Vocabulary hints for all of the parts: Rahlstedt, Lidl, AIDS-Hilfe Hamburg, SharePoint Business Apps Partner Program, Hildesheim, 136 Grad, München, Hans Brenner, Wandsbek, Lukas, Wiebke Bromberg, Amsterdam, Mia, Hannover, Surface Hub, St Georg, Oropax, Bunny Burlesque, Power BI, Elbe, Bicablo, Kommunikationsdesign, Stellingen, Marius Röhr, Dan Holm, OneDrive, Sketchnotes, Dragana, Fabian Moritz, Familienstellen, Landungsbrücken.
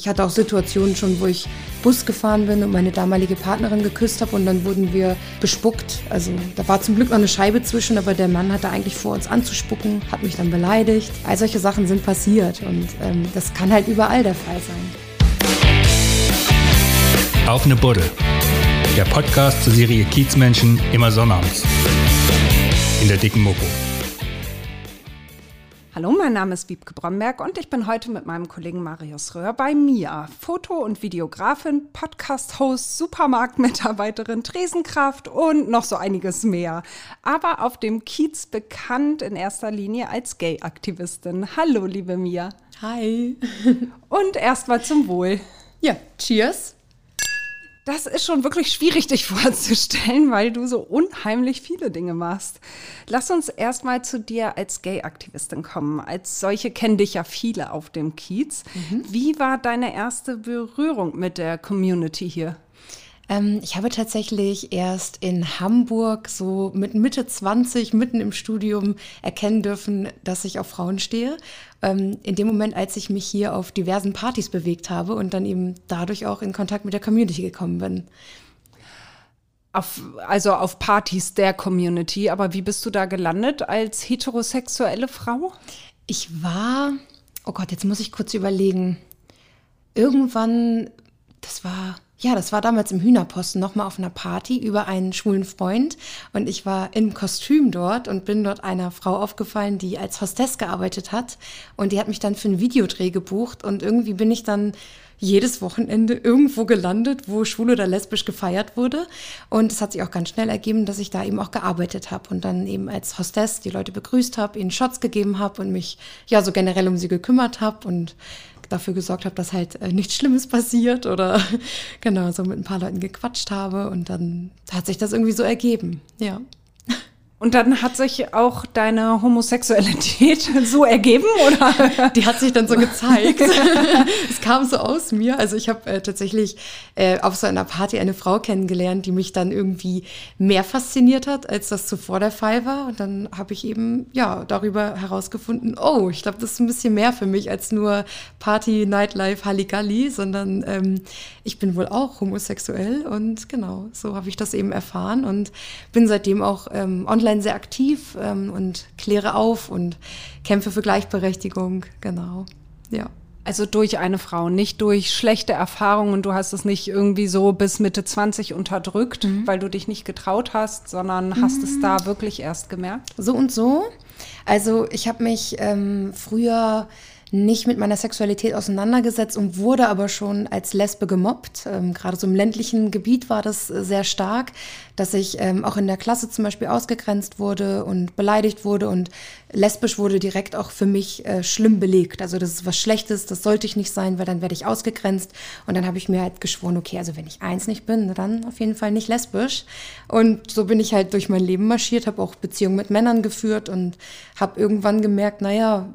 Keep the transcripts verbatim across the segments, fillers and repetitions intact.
Ich hatte auch Situationen schon, wo ich Bus gefahren bin und meine damalige Partnerin geküsst habe und dann wurden wir bespuckt. Also da war zum Glück noch eine Scheibe zwischen, aber der Mann hatte eigentlich vor, uns anzuspucken, hat mich dann beleidigt. All solche Sachen sind passiert und ähm, das kann halt überall der Fall sein. Auf eine Buddel. Der Podcast zur Serie Kiezmenschen, immer sonnabends. In der dicken Mopo. Hallo, mein Name ist Wiebke Bromberg und ich bin heute mit meinem Kollegen Marius Röhr bei Mia, Foto- und Videografin, Podcast-Host, Supermarktmitarbeiterin, Tresenkraft und noch so einiges mehr. Aber auf dem Kiez bekannt in erster Linie als Gay-Aktivistin. Hallo, liebe Mia. Hi. Und erstmal zum Wohl. Ja, cheers. Das ist schon wirklich schwierig, dich vorzustellen, weil du so unheimlich viele Dinge machst. Lass uns erstmal zu dir als Gay-Aktivistin kommen. Als solche kennen dich ja viele auf dem Kiez. Mhm. Wie war deine erste Berührung mit der Community hier? Ähm, ich habe tatsächlich erst in Hamburg so mit Mitte zwanzig, mitten im Studium erkennen dürfen, dass ich auf Frauen stehe. In dem Moment, als ich mich hier auf diversen Partys bewegt habe und dann eben dadurch auch in Kontakt mit der Community gekommen bin. Auf, also auf Partys der Community, aber wie bist du da gelandet als heterosexuelle Frau? Ich war, oh Gott, jetzt muss ich kurz überlegen, irgendwann, das war... Ja, das war damals im Hühnerposten, nochmal auf einer Party über einen schwulen Freund und ich war im Kostüm dort und bin dort einer Frau aufgefallen, die als Hostess gearbeitet hat und die hat mich dann für einen Videodreh gebucht und irgendwie bin ich dann jedes Wochenende irgendwo gelandet, wo schwul oder lesbisch gefeiert wurde und es hat sich auch ganz schnell ergeben, dass ich da eben auch gearbeitet habe und dann eben als Hostess die Leute begrüßt habe, ihnen Shots gegeben habe und mich ja so generell um sie gekümmert habe und dafür gesorgt habe, dass halt nichts Schlimmes passiert oder genau, so mit ein paar Leuten gequatscht habe und dann hat sich das irgendwie so ergeben, ja. Und dann hat sich auch deine Homosexualität so ergeben, oder? Die hat sich dann so gezeigt. Es kam so aus mir. Also ich habe äh, tatsächlich äh, auf so einer Party eine Frau kennengelernt, die mich dann irgendwie mehr fasziniert hat, als das zuvor der Fall war. Und dann habe ich eben ja darüber herausgefunden, oh, ich glaube, das ist ein bisschen mehr für mich als nur Party, Nightlife, Halligalli, sondern ähm, ich bin wohl auch homosexuell. Und genau, so habe ich das eben erfahren und bin seitdem auch ähm, online sehr aktiv ähm, und kläre auf und kämpfe für Gleichberechtigung, genau, ja. Also durch eine Frau, nicht durch schlechte Erfahrungen, du hast es nicht irgendwie so bis Mitte zwanzig unterdrückt, mhm. weil du dich nicht getraut hast, sondern hast mhm. es da wirklich erst gemerkt? So und so, also ich habe mich ähm, früher nicht mit meiner Sexualität auseinandergesetzt und wurde aber schon als Lesbe gemobbt. Ähm, gerade so im ländlichen Gebiet war das sehr stark, dass ich ähm, auch in der Klasse zum Beispiel ausgegrenzt wurde und beleidigt wurde und lesbisch wurde direkt auch für mich äh, schlimm belegt. Also das ist was Schlechtes, das sollte ich nicht sein, weil dann werde ich ausgegrenzt. Und dann habe ich mir halt geschworen, okay, also wenn ich eins nicht bin, dann auf jeden Fall nicht lesbisch. Und so bin ich halt durch mein Leben marschiert, habe auch Beziehungen mit Männern geführt und habe irgendwann gemerkt, naja,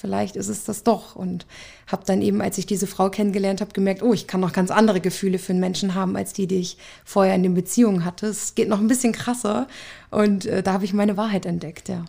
vielleicht ist es das doch. Und habe dann eben, als ich diese Frau kennengelernt habe, gemerkt, oh, ich kann noch ganz andere Gefühle für einen Menschen haben, als die, die ich vorher in den Beziehungen hatte. Es geht noch ein bisschen krasser und äh, da habe ich meine Wahrheit entdeckt, ja.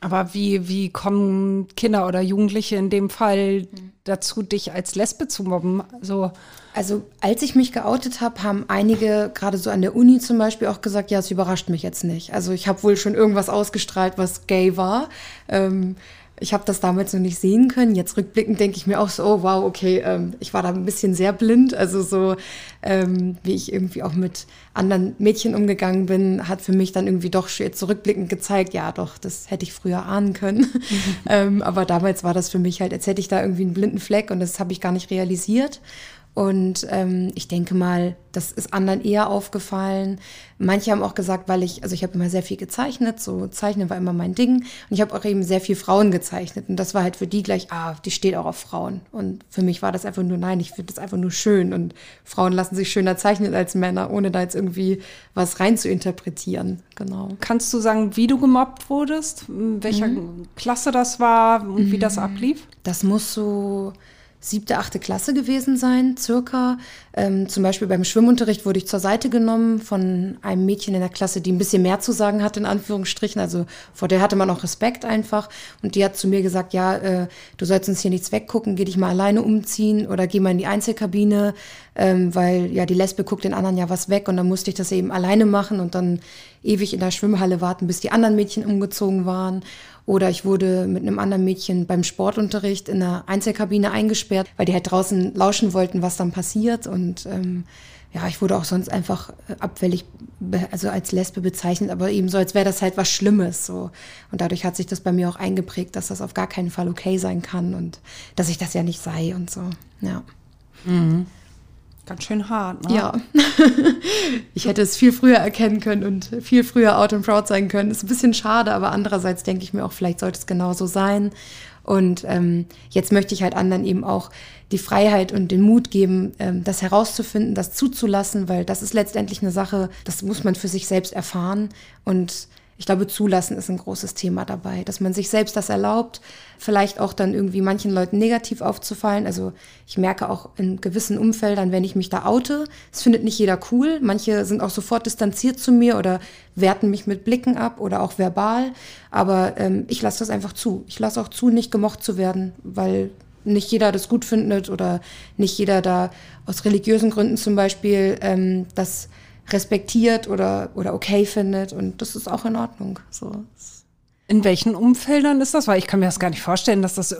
Aber wie, wie kommen Kinder oder Jugendliche in dem Fall dazu, dich als Lesbe zu mobben? Also, also als ich mich geoutet habe, haben einige, gerade so an der Uni zum Beispiel, auch gesagt, ja, es überrascht mich jetzt nicht. Also ich habe wohl schon irgendwas ausgestrahlt, was gay war. Ähm, Ich habe das damals noch nicht sehen können. Jetzt rückblickend denke ich mir auch so, oh wow, okay, ähm, ich war da ein bisschen sehr blind. Also so, ähm, wie ich irgendwie auch mit anderen Mädchen umgegangen bin, hat für mich dann irgendwie doch jetzt zurückblickend gezeigt, ja doch, das hätte ich früher ahnen können. Mhm. ähm, aber damals war das für mich halt, als hätte ich da irgendwie einen blinden Fleck und das habe ich gar nicht realisiert. Und ähm, ich denke mal, das ist anderen eher aufgefallen. Manche haben auch gesagt, weil ich, also ich habe immer sehr viel gezeichnet, so Zeichnen war immer mein Ding. Und ich habe auch eben sehr viel Frauen gezeichnet. Und das war halt für die gleich, ah, die steht auch auf Frauen. Und für mich war das einfach nur, nein, ich finde das einfach nur schön. Und Frauen lassen sich schöner zeichnen als Männer, ohne da jetzt irgendwie was rein zu interpretieren. Genau. Kannst du sagen, wie du gemobbt wurdest? In welcher mhm. Klasse das war und mhm. wie das ablief? Das muss so... siebte, achte Klasse gewesen sein, circa. Ähm, zum Beispiel beim Schwimmunterricht wurde ich zur Seite genommen von einem Mädchen in der Klasse, die ein bisschen mehr zu sagen hatte, in Anführungsstrichen. Also vor der hatte man auch Respekt einfach. Und die hat zu mir gesagt, ja, äh, du sollst uns hier nichts weggucken, geh dich mal alleine umziehen oder geh mal in die Einzelkabine, ähm, weil ja die Lesbe guckt den anderen ja was weg. Und dann musste ich das eben alleine machen und dann ewig in der Schwimmhalle warten, bis die anderen Mädchen umgezogen waren. Oder ich wurde mit einem anderen Mädchen beim Sportunterricht in einer Einzelkabine eingesperrt, weil die halt draußen lauschen wollten, was dann passiert. Und ähm, ja, ich wurde auch sonst einfach abfällig, also als Lesbe bezeichnet, aber eben so, als wäre das halt was Schlimmes. So. Und dadurch hat sich das bei mir auch eingeprägt, dass das auf gar keinen Fall okay sein kann und dass ich das ja nicht sei und so, ja. Mhm. Ganz schön hart, ne? Ja. Ich hätte es viel früher erkennen können und viel früher out and proud sein können. Ist ein bisschen schade, aber andererseits denke ich mir auch, vielleicht sollte es genauso sein. Und ähm, jetzt möchte ich halt anderen eben auch die Freiheit und den Mut geben, ähm, das herauszufinden, das zuzulassen, weil das ist letztendlich eine Sache, das muss man für sich selbst erfahren. Und ich glaube, zulassen ist ein großes Thema dabei, dass man sich selbst das erlaubt, vielleicht auch dann irgendwie manchen Leuten negativ aufzufallen. Also ich merke auch in gewissen Umfeldern, wenn ich mich da oute, es findet nicht jeder cool. Manche sind auch sofort distanziert zu mir oder werten mich mit Blicken ab oder auch verbal. Aber ähm, ich lasse das einfach zu. Ich lasse auch zu, nicht gemocht zu werden, weil nicht jeder das gut findet oder nicht jeder da aus religiösen Gründen zum Beispiel ähm, das respektiert oder, oder okay findet, und das ist auch in Ordnung. So. In welchen Umfeldern ist das? Weil ich kann mir das gar nicht vorstellen, dass das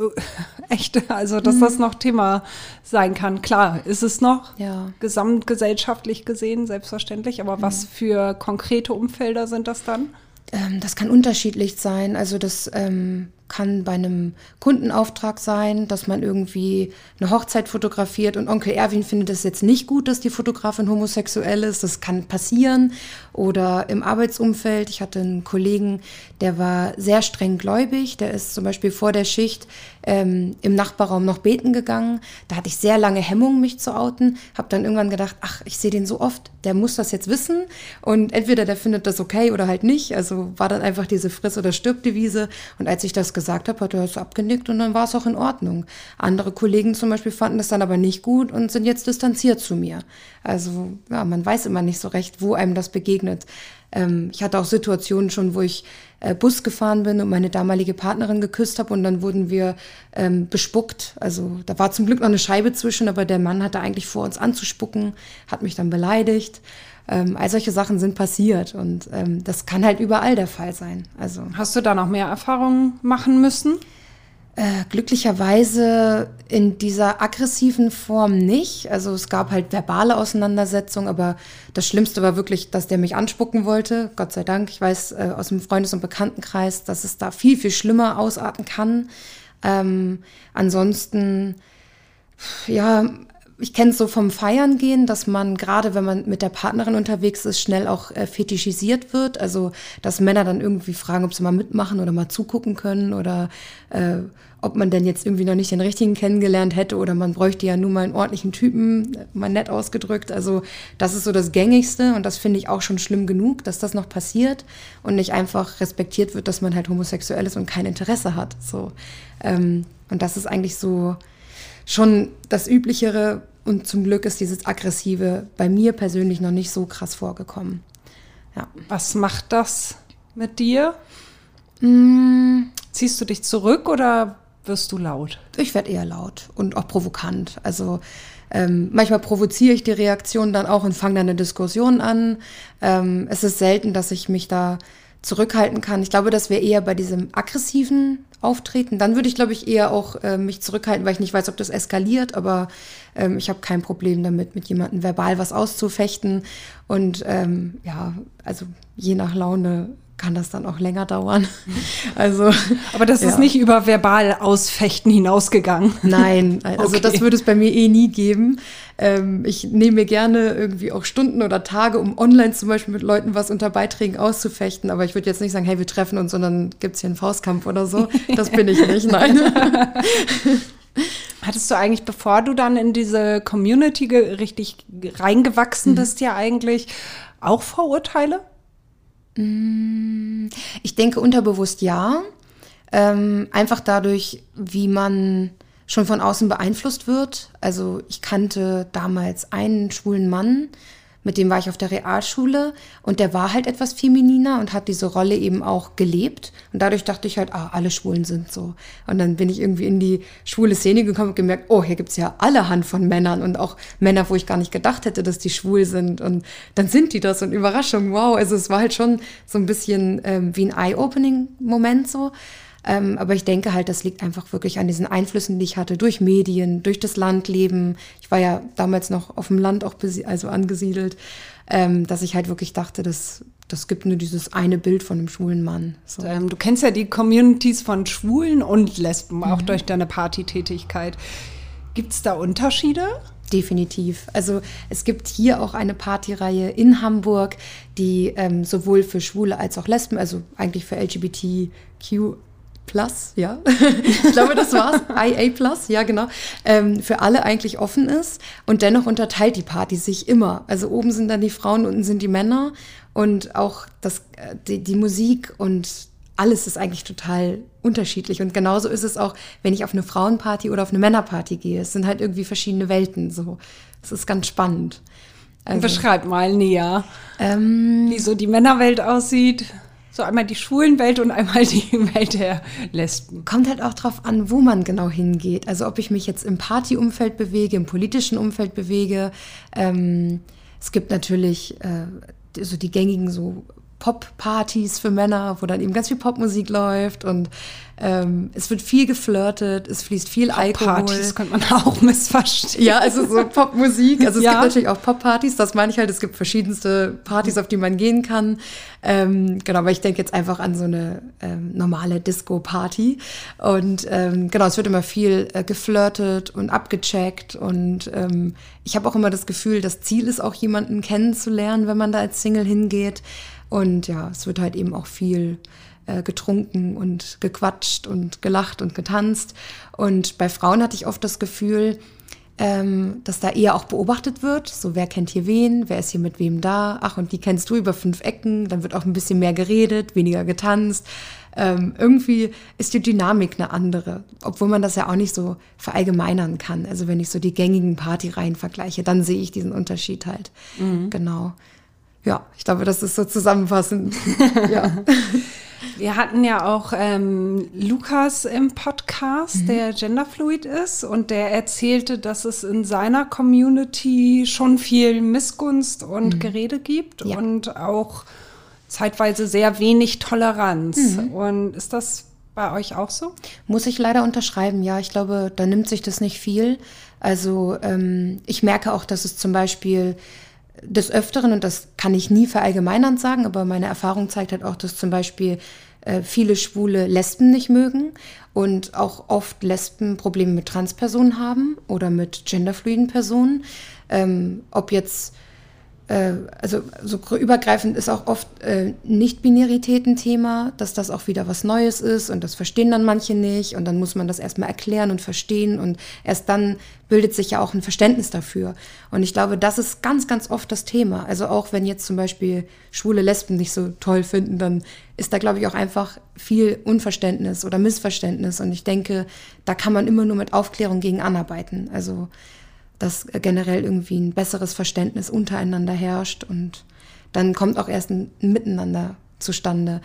echt, also dass mhm. das noch Thema sein kann. Klar, ist es noch, ja. Gesamtgesellschaftlich gesehen, selbstverständlich, aber mhm. was für konkrete Umfelder sind das dann? Ähm, das kann unterschiedlich sein. Also das ähm, kann bei einem Kundenauftrag sein, dass man irgendwie eine Hochzeit fotografiert und Onkel Erwin findet es jetzt nicht gut, dass die Fotografin homosexuell ist. Das kann passieren. Oder im Arbeitsumfeld. Ich hatte einen Kollegen, der war sehr streng gläubig. Der ist zum Beispiel vor der Schicht ähm, im Nachbarraum noch beten gegangen. Da hatte ich sehr lange Hemmungen, mich zu outen. Habe dann irgendwann gedacht, ach, ich sehe den so oft. Der muss das jetzt wissen. Und entweder der findet das okay oder halt nicht. Also war dann einfach diese Friss- oder Stirb-Devise. Und als ich das gesagt habe, hat er es abgenickt und dann war es auch in Ordnung. Andere Kollegen zum Beispiel fanden das dann aber nicht gut und sind jetzt distanziert zu mir. Also ja, man weiß immer nicht so recht, wo einem das begegnet. Ähm, ich hatte auch Situationen schon, wo ich äh, Bus gefahren bin und meine damalige Partnerin geküsst habe und dann wurden wir ähm, bespuckt. Also da war zum Glück noch eine Scheibe zwischen, aber der Mann hatte eigentlich vor, uns anzuspucken, hat mich dann beleidigt. Ähm, all solche Sachen sind passiert und ähm, das kann halt überall der Fall sein. Also hast du da noch mehr Erfahrungen machen müssen? Äh, glücklicherweise in dieser aggressiven Form nicht. Also es gab halt verbale Auseinandersetzungen, aber das Schlimmste war wirklich, dass der mich anspucken wollte. Gott sei Dank. Ich weiß äh, aus dem Freundes- und Bekanntenkreis, dass es da viel, viel schlimmer ausarten kann. Ähm, ansonsten, ja... Ich kenne es so vom Feiern gehen, dass man gerade, wenn man mit der Partnerin unterwegs ist, schnell auch äh, fetischisiert wird. Also, dass Männer dann irgendwie fragen, ob sie mal mitmachen oder mal zugucken können oder äh, ob man denn jetzt irgendwie noch nicht den richtigen kennengelernt hätte oder man bräuchte ja nur mal einen ordentlichen Typen, mal nett ausgedrückt. Also, das ist so das Gängigste und das finde ich auch schon schlimm genug, dass das noch passiert und nicht einfach respektiert wird, dass man halt homosexuell ist und kein Interesse hat. So. Ähm, und das ist eigentlich so schon das Üblichere und zum Glück ist dieses Aggressive bei mir persönlich noch nicht so krass vorgekommen. Ja. Was macht das mit dir? Mm. Ziehst du dich zurück oder wirst du laut? Ich werde eher laut und auch provokant. Also ähm, manchmal provoziere ich die Reaktion dann auch und fange dann eine Diskussion an. Ähm, es ist selten, dass ich mich da zurückhalten kann. Ich glaube, dass wir eher bei diesem aggressiven Auftreten, dann würde ich, glaube ich, eher auch äh, mich zurückhalten, weil ich nicht weiß, ob das eskaliert, aber ähm, ich habe kein Problem damit, mit jemandem verbal was auszufechten und ähm, ja, also je nach Laune kann das dann auch länger dauern. Also, aber das ja. ist nicht über verbal Ausfechten hinausgegangen. Nein, also okay. Das würde es bei mir eh nie geben. Ähm, ich nehme mir gerne irgendwie auch Stunden oder Tage, um online zum Beispiel mit Leuten was unter Beiträgen auszufechten. Aber ich würde jetzt nicht sagen, hey, wir treffen uns und dann gibt es hier einen Faustkampf oder so. Das bin ich nicht, nein. Hattest du eigentlich, bevor du dann in diese Community richtig reingewachsen bist, mhm. ja eigentlich auch Vorurteile? Ich denke unterbewusst ja. Ähm, einfach dadurch, wie man schon von außen beeinflusst wird. Also ich kannte damals einen schwulen Mann, mit dem war ich auf der Realschule und der war halt etwas femininer und hat diese Rolle eben auch gelebt. Und dadurch dachte ich halt, ah, alle Schwulen sind so. Und dann bin ich irgendwie in die schwule Szene gekommen und gemerkt, oh, hier gibt's ja allerhand von Männern und auch Männer, wo ich gar nicht gedacht hätte, dass die schwul sind. Und dann sind die das und Überraschung, wow. Also es war halt schon so ein bisschen ähm, wie ein Eye-Opening-Moment so. Ähm, aber ich denke halt, das liegt einfach wirklich an diesen Einflüssen, die ich hatte, durch Medien, durch das Landleben. Ich war ja damals noch auf dem Land auch besie- also angesiedelt, ähm, dass ich halt wirklich dachte, dass das gibt nur dieses eine Bild von einem schwulen Mann. So. Du kennst ja die Communities von Schwulen und Lesben, auch mhm. durch deine Partytätigkeit. Gibt es da Unterschiede? Definitiv. Also es gibt hier auch eine Partyreihe in Hamburg, die ähm, sowohl für Schwule als auch Lesben, also eigentlich für L G B T Q Plus, ja, ich glaube, das war's, I A Plus, ja genau, ähm, für alle eigentlich offen ist und dennoch unterteilt die Party sich immer. Also oben sind dann die Frauen, unten sind die Männer und auch das, die, die Musik und alles ist eigentlich total unterschiedlich und genauso ist es auch, wenn ich auf eine Frauenparty oder auf eine Männerparty gehe. Es sind halt irgendwie verschiedene Welten, so. Es ist ganz spannend. Also, beschreib mal näher, ähm, wie so die Männerwelt aussieht. So einmal die Schwulenwelt und einmal die Welt der Lesben. Kommt halt auch drauf an, wo man genau hingeht. Also ob ich mich jetzt im Partyumfeld bewege, im politischen Umfeld bewege. Ähm, es gibt natürlich äh, so die gängigen so Pop-Partys für Männer, wo dann eben ganz viel Popmusik läuft und ähm, es wird viel geflirtet, es fließt viel Alkohol. Pop-Partys könnte man auch missverstehen. Ja, also so Popmusik, also es ja. gibt natürlich auch Pop-Partys, das meine ich halt, es gibt verschiedenste Partys, auf die man gehen kann. Ähm, genau, aber ich denke jetzt einfach an so eine ähm, normale Disco-Party und ähm, genau, es wird immer viel äh, geflirtet und abgecheckt und ähm, ich habe auch immer das Gefühl, das Ziel ist auch jemanden kennenzulernen, wenn man da als Single hingeht. Und ja, es wird halt eben auch viel äh, getrunken und gequatscht und gelacht und getanzt. Und bei Frauen hatte ich oft das Gefühl, ähm, dass da eher auch beobachtet wird. So, wer kennt hier wen? Wer ist hier mit wem da? Ach, und die kennst du über fünf Ecken. Dann wird auch ein bisschen mehr geredet, weniger getanzt. Ähm, irgendwie ist die Dynamik eine andere, obwohl man das ja auch nicht so verallgemeinern kann. Also wenn ich so die gängigen Partyreihen vergleiche, dann sehe ich diesen Unterschied halt. Mhm. Genau. Ja, ich glaube, das ist so zusammenfassend. Ja. Wir hatten ja auch ähm, Lukas im Podcast, mhm. der genderfluid ist und der erzählte, dass es in seiner Community schon viel Missgunst und mhm. Gerede gibt ja. und auch zeitweise sehr wenig Toleranz. Mhm. Und ist das bei euch auch so? Muss ich leider unterschreiben, ja. Ich glaube, da nimmt sich das nicht viel. Also ähm, ich merke auch, dass es zum Beispiel des Öfteren, und das kann ich nie verallgemeinernd sagen, aber meine Erfahrung zeigt halt auch, dass zum Beispiel äh, viele schwule Lesben nicht mögen und auch oft Lesben Probleme mit Transpersonen haben oder mit genderfluiden Personen. Ähm, ob jetzt, äh, also so übergreifend ist auch oft äh, Nicht-Binarität ein Thema, dass das auch wieder was Neues ist und das verstehen dann manche nicht und dann muss man das erstmal erklären und verstehen und erst dann bildet sich ja auch ein Verständnis dafür. Und ich glaube, das ist ganz, ganz oft das Thema. Also auch wenn jetzt zum Beispiel schwule Lesben nicht so toll finden, dann ist da, glaube ich, auch einfach viel Unverständnis oder Missverständnis. Und ich denke, da kann man immer nur mit Aufklärung gegen anarbeiten. Also dass generell irgendwie ein besseres Verständnis untereinander herrscht. Und dann kommt auch erst ein Miteinander zustande.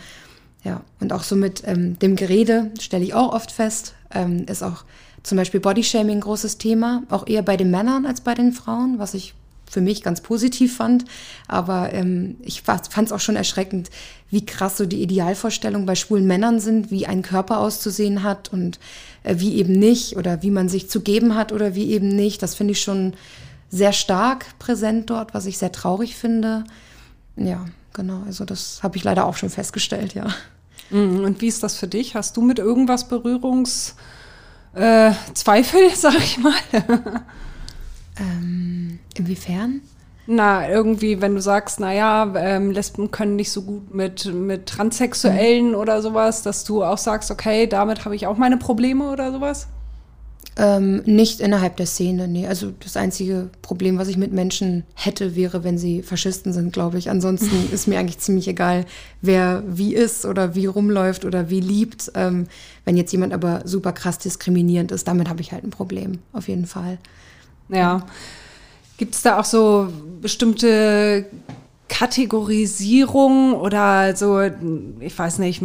Ja, und auch so mit ähm, dem Gerede stelle ich auch oft fest, ähm, ist auch zum Beispiel Bodyshaming ein großes Thema, auch eher bei den Männern als bei den Frauen, was ich für mich ganz positiv fand. Aber ähm, ich fand es auch schon erschreckend, wie krass so die Idealvorstellungen bei schwulen Männern sind, wie ein Körper auszusehen hat und äh, wie eben nicht oder wie man sich zu geben hat oder wie eben nicht. Das finde ich schon sehr stark präsent dort, was ich sehr traurig finde. Ja, genau, also das habe ich leider auch schon festgestellt, ja. Und wie ist das für dich? Hast du mit irgendwas Berührungs... Äh, Zweifel, sag ich mal. ähm, inwiefern? Na, irgendwie, wenn du sagst, naja, ähm, Lesben können nicht so gut mit, mit Transsexuellen mhm. oder sowas, dass du auch sagst, okay, damit habe ich auch meine Probleme oder sowas? Ähm, nicht innerhalb der Szene, nee. Also das einzige Problem, was ich mit Menschen hätte, wäre, wenn sie Faschisten sind, glaube ich. Ansonsten ist mir eigentlich ziemlich egal, wer wie ist oder wie rumläuft oder wie liebt. Ähm, wenn jetzt jemand aber super krass diskriminierend ist, damit habe ich halt ein Problem, auf jeden Fall. Ja. Gibt es da auch so bestimmte Kategorisierungen oder so, ich weiß nicht,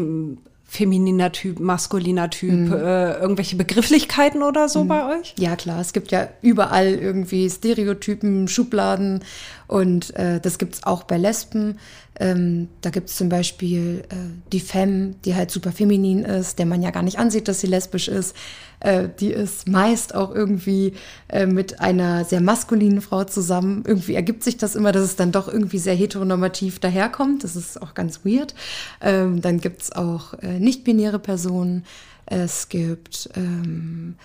femininer Typ, maskuliner Typ, mhm. äh, irgendwelche Begrifflichkeiten oder so mhm. bei euch? Ja, klar. Es gibt ja überall irgendwie Stereotypen, Schubladen und äh, das gibt's auch bei Lesben. Ähm, da gibt's zum Beispiel äh, die Femme, die halt super feminin ist, der man ja gar nicht ansieht, dass sie lesbisch ist. Äh, die ist meist auch irgendwie äh, mit einer sehr maskulinen Frau zusammen. Irgendwie ergibt sich das immer, dass es dann doch irgendwie sehr heteronormativ daherkommt. Das ist auch ganz weird. Ähm, dann gibt's auch äh, nicht-binäre Personen. Es gibt ähm,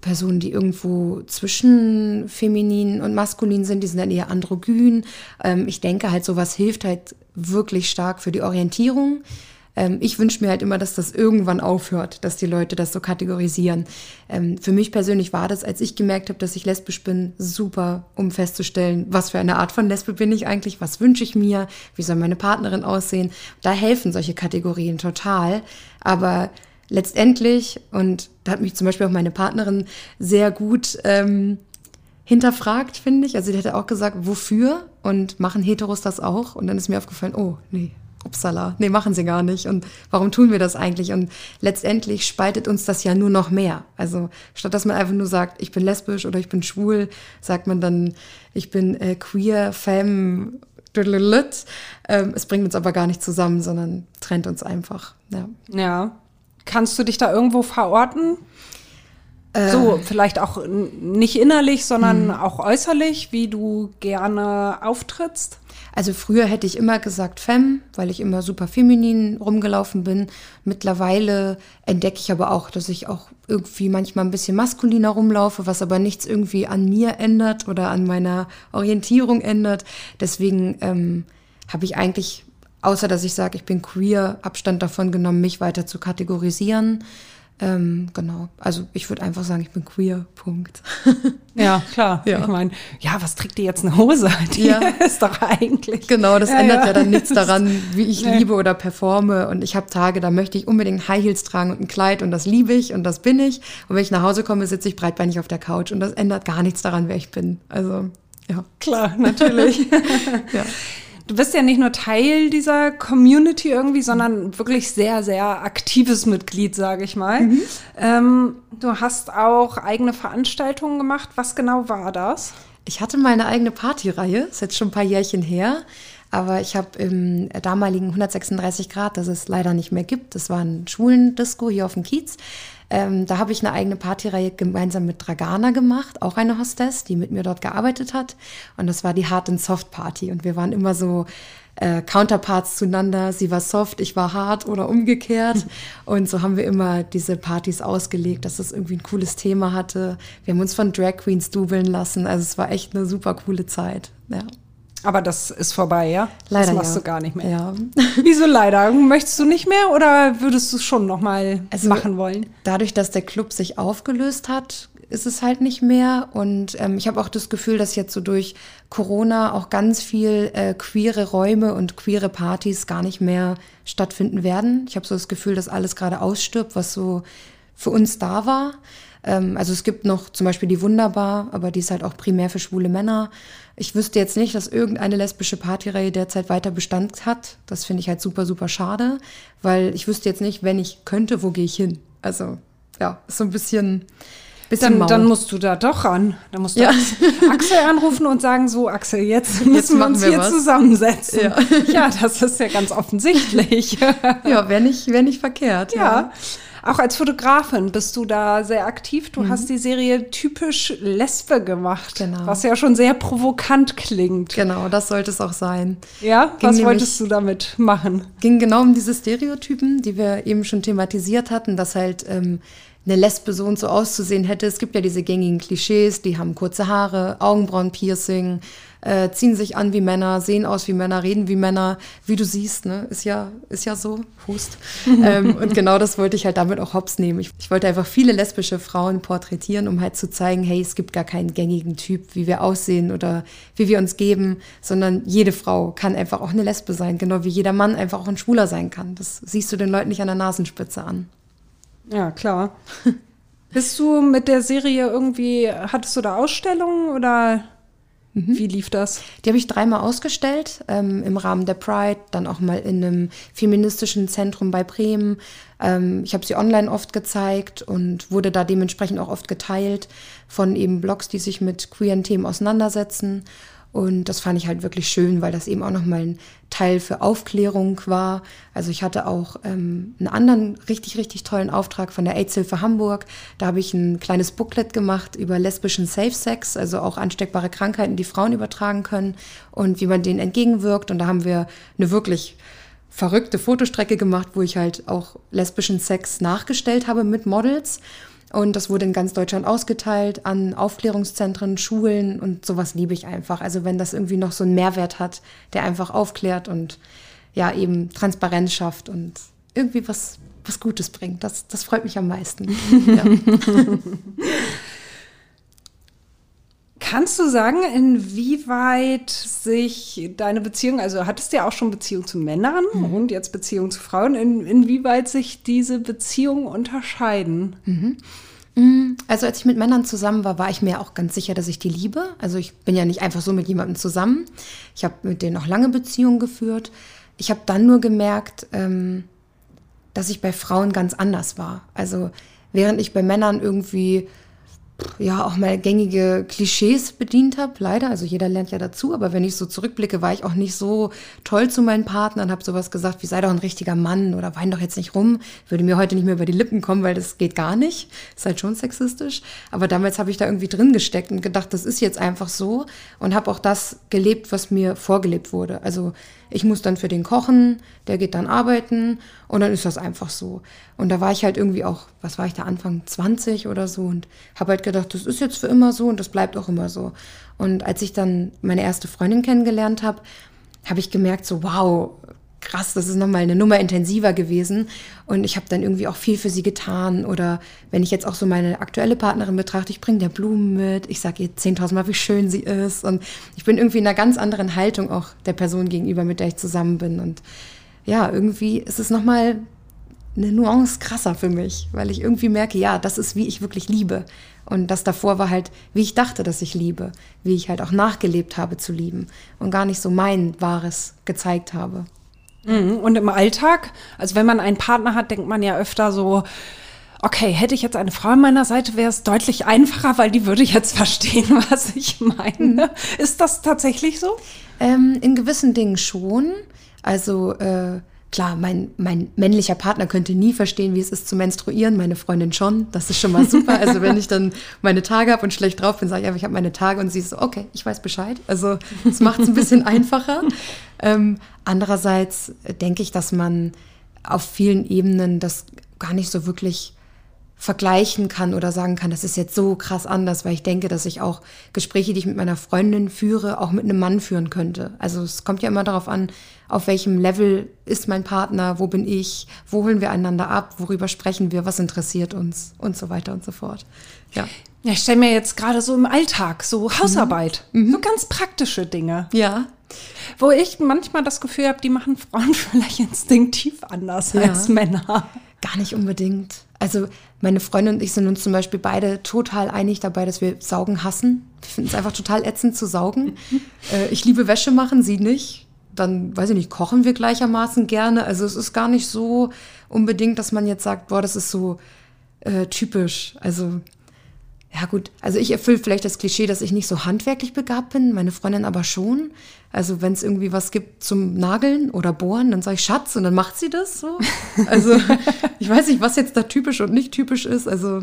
Personen, die irgendwo zwischen feminin und maskulin sind, die sind dann eher androgyn. Ähm, ich denke halt, sowas hilft halt wirklich stark für die Orientierung. Ähm, ich wünsche mir halt immer, dass das irgendwann aufhört, dass die Leute das so kategorisieren. Ähm, für mich persönlich war das, als ich gemerkt habe, dass ich lesbisch bin, super, um festzustellen, was für eine Art von Lesbe bin ich eigentlich, was wünsche ich mir, wie soll meine Partnerin aussehen. Da helfen solche Kategorien total, aber letztendlich, und da hat mich zum Beispiel auch meine Partnerin sehr gut ähm, hinterfragt, finde ich. Also die hätte auch gesagt, wofür? Und machen Heteros das auch? Und dann ist mir aufgefallen, oh, nee, upsala, nee, machen sie gar nicht. Und warum tun wir das eigentlich? Und letztendlich spaltet uns das ja nur noch mehr. Also statt dass man einfach nur sagt, ich bin lesbisch oder ich bin schwul, sagt man dann, ich bin äh, queer, femme, ähm, es bringt uns aber gar nicht zusammen, sondern trennt uns einfach. Ja. Ja. Kannst du dich da irgendwo verorten? Äh, so, vielleicht auch nicht innerlich, sondern mh. auch äußerlich, wie du gerne auftrittst? Also früher hätte ich immer gesagt Femme, weil ich immer super feminin rumgelaufen bin. Mittlerweile entdecke ich aber auch, dass ich auch irgendwie manchmal ein bisschen maskuliner rumlaufe, was aber nichts irgendwie an mir ändert oder an meiner Orientierung ändert. Deswegen ähm, habe ich eigentlich... Außer, dass ich sage, ich bin queer, Abstand davon genommen, mich weiter zu kategorisieren. Ähm, genau, also ich würde einfach sagen, ich bin queer, Punkt. Ja, klar. Ja. Ich meine, ja, was trägt die jetzt eine Hose? Die ja. ist doch eigentlich... Genau, das ja, ändert ja. ja dann nichts daran, wie ich nee. liebe oder performe. Und ich habe Tage, da möchte ich unbedingt High Heels tragen und ein Kleid und das liebe ich und das bin ich. Und wenn ich nach Hause komme, sitze ich breitbeinig auf der Couch und das ändert gar nichts daran, wer ich bin. Also, ja. Klar, natürlich. Ja. Du bist ja nicht nur Teil dieser Community irgendwie, sondern wirklich sehr, sehr aktives Mitglied, sage ich mal. Mhm. Ähm, du hast auch eigene Veranstaltungen gemacht. Was genau war das? Ich hatte meine eigene Partyreihe, ist jetzt schon ein paar Jährchen her. Aber ich habe im damaligen hundertsechsunddreißig Grad, das es leider nicht mehr gibt, das war ein Schwulendisco hier auf dem Kiez, ähm, da habe ich eine eigene Partyreihe gemeinsam mit Dragana gemacht, auch eine Hostess, die mit mir dort gearbeitet hat. Und das war die Hard and Soft Party. Und wir waren immer so äh, Counterparts zueinander. Sie war soft, ich war hart oder umgekehrt. Und so haben wir immer diese Partys ausgelegt, dass das irgendwie ein cooles Thema hatte. Wir haben uns von Drag Queens dubeln lassen. Also es war echt eine super coole Zeit, ja. Aber das ist vorbei, ja? Leider, das machst ja. du gar nicht mehr. Ja. Wieso leider? Möchtest du nicht mehr oder würdest du es schon noch mal also, machen wollen? Dadurch, dass der Club sich aufgelöst hat, ist es halt nicht mehr. Und ähm, ich habe auch das Gefühl, dass jetzt so durch Corona auch ganz viel äh, queere Räume und queere Partys gar nicht mehr stattfinden werden. Ich habe so das Gefühl, dass alles gerade ausstirbt, was so für uns da war. Also es gibt noch zum Beispiel die Wunderbar, aber die ist halt auch primär für schwule Männer. Ich wüsste jetzt nicht, dass irgendeine lesbische Partyreihe derzeit weiter Bestand hat. Das finde ich halt super, super schade, weil ich wüsste jetzt nicht, wenn ich könnte, wo gehe ich hin? Also ja, ist so ein bisschen... Dann, dann musst du da doch ran. Dann musst du ja. Axel anrufen und sagen, so Axel, jetzt müssen jetzt wir uns wir hier was. zusammensetzen. Ja. ja, das ist ja ganz offensichtlich. Ja, wäre nicht, wär nicht verkehrt. Ja. ja, auch als Fotografin bist du da sehr aktiv. Du mhm. hast die Serie Typisch Lesbe gemacht, genau. was ja schon sehr provokant klingt. Genau, das sollte es auch sein. Ja, ging was wolltest du damit machen? Ging genau um diese Stereotypen, die wir eben schon thematisiert hatten, dass halt... Ähm, eine Lesbe so und so auszusehen hätte. Es gibt ja diese gängigen Klischees, die haben kurze Haare, Augenbrauen-Piercing, äh, ziehen sich an wie Männer, sehen aus wie Männer, reden wie Männer, wie du siehst, ne? Ist ja, ist ja so, Hust. ähm, und genau das wollte ich halt damit auch hops nehmen. Ich, ich wollte einfach viele lesbische Frauen porträtieren, um halt zu zeigen, hey, es gibt gar keinen gängigen Typ, wie wir aussehen oder wie wir uns geben, sondern jede Frau kann einfach auch eine Lesbe sein, genau wie jeder Mann einfach auch ein Schwuler sein kann. Das siehst du den Leuten nicht an der Nasenspitze an. Ja, klar. Bist du mit der Serie irgendwie, hattest du da Ausstellungen oder mhm. wie lief das? Die habe ich dreimal ausgestellt, ähm, im Rahmen der Pride, dann auch mal in einem feministischen Zentrum bei Bremen. Ähm, ich habe sie online oft gezeigt und wurde da dementsprechend auch oft geteilt von eben Blogs, die sich mit queeren Themen auseinandersetzen. Und das fand ich halt wirklich schön, weil das eben auch nochmal ein Teil für Aufklärung war. Also ich hatte auch ähm, einen anderen richtig, richtig tollen Auftrag von der AIDS-Hilfe Hamburg. Da habe ich ein kleines Booklet gemacht über lesbischen Safe Sex, also auch ansteckbare Krankheiten, die Frauen übertragen können und wie man denen entgegenwirkt. Und da haben wir eine wirklich verrückte Fotostrecke gemacht, wo ich halt auch lesbischen Sex nachgestellt habe mit Models. Und das wurde in ganz Deutschland ausgeteilt an Aufklärungszentren, Schulen und sowas liebe ich einfach. Also wenn das irgendwie noch so einen Mehrwert hat, der einfach aufklärt und ja eben Transparenz schafft und irgendwie was, was Gutes bringt. Das, das freut mich am meisten. Ja. Kannst du sagen, inwieweit sich deine Beziehung, also hattest du ja auch schon Beziehung zu Männern mhm. und jetzt Beziehung zu Frauen, in, inwieweit sich diese Beziehungen unterscheiden? Mhm. Also als ich mit Männern zusammen war, war ich mir auch ganz sicher, dass ich die liebe. Also ich bin ja nicht einfach so mit jemandem zusammen. Ich habe mit denen auch lange Beziehungen geführt. Ich habe dann nur gemerkt, ähm, dass ich bei Frauen ganz anders war. Also während ich bei Männern irgendwie ja auch mal gängige Klischees bedient habe, leider, also jeder lernt ja dazu, aber wenn ich so zurückblicke, war ich auch nicht so toll zu meinen Partnern, habe sowas gesagt wie, sei doch ein richtiger Mann oder wein doch jetzt nicht rum, würde mir heute nicht mehr über die Lippen kommen, weil das geht gar nicht, ist halt schon sexistisch, aber damals habe ich da irgendwie drin gesteckt und gedacht, das ist jetzt einfach so und habe auch das gelebt, was mir vorgelebt wurde, also ich muss dann für den kochen, der geht dann arbeiten und dann ist das einfach so. Und da war ich halt irgendwie auch, was war ich da, Anfang zwanzig oder so und habe halt gedacht, das ist jetzt für immer so und das bleibt auch immer so. Und als ich dann meine erste Freundin kennengelernt habe, habe ich gemerkt so, wow, krass, das ist nochmal eine Nummer intensiver gewesen. Und ich habe dann irgendwie auch viel für sie getan. Oder wenn ich jetzt auch so meine aktuelle Partnerin betrachte, ich bringe der Blumen mit, ich sage ihr zehntausend Mal, wie schön sie ist. Und ich bin irgendwie in einer ganz anderen Haltung auch der Person gegenüber, mit der ich zusammen bin. Und ja, irgendwie ist es nochmal eine Nuance krasser für mich, weil ich irgendwie merke, ja, das ist, wie ich wirklich liebe. Und das davor war halt, wie ich dachte, dass ich liebe, wie ich halt auch nachgelebt habe zu lieben und gar nicht so mein Wahres gezeigt habe. Und im Alltag, also wenn man einen Partner hat, denkt man ja öfter so, okay, hätte ich jetzt eine Frau an meiner Seite, wäre es deutlich einfacher, weil die würde jetzt verstehen, was ich meine. Ist das tatsächlich so? Ähm, in gewissen Dingen schon. Also äh, klar, mein, mein männlicher Partner könnte nie verstehen, wie es ist zu menstruieren. Meine Freundin schon, das ist schon mal super. Also wenn ich dann meine Tage habe und schlecht drauf bin, sage ich einfach, ich habe meine Tage und sie ist so, okay, ich weiß Bescheid. Also das macht es ein bisschen einfacher. Ähm, andererseits denke ich, dass man auf vielen Ebenen das gar nicht so wirklich vergleichen kann oder sagen kann, das ist jetzt so krass anders, weil ich denke, dass ich auch Gespräche, die ich mit meiner Freundin führe, auch mit einem Mann führen könnte. Also es kommt ja immer darauf an, auf welchem Level ist mein Partner, wo bin ich, wo holen wir einander ab, worüber sprechen wir, was interessiert uns und so weiter und so fort. Ja, ja, ich stelle mir jetzt gerade so im Alltag, so Hausarbeit, mhm. so ganz praktische Dinge. Ja. Wo ich manchmal das Gefühl habe, die machen Frauen vielleicht instinktiv anders ja. als Männer. Gar nicht unbedingt. Also meine Freundin und ich sind uns zum Beispiel beide total einig dabei, dass wir Saugen hassen. Wir finden es einfach total ätzend zu saugen. äh, ich liebe Wäsche machen, sie nicht. Dann, weiß ich nicht, kochen wir gleichermaßen gerne. Also es ist gar nicht so unbedingt, dass man jetzt sagt, boah, das ist so äh, typisch. Also ja gut, also ich erfülle vielleicht das Klischee, dass ich nicht so handwerklich begabt bin, meine Freundin aber schon. Also wenn es irgendwie was gibt zum Nageln oder Bohren, dann sage ich Schatz und dann macht sie das so. Also ich weiß nicht, was jetzt da typisch und nicht typisch ist. Also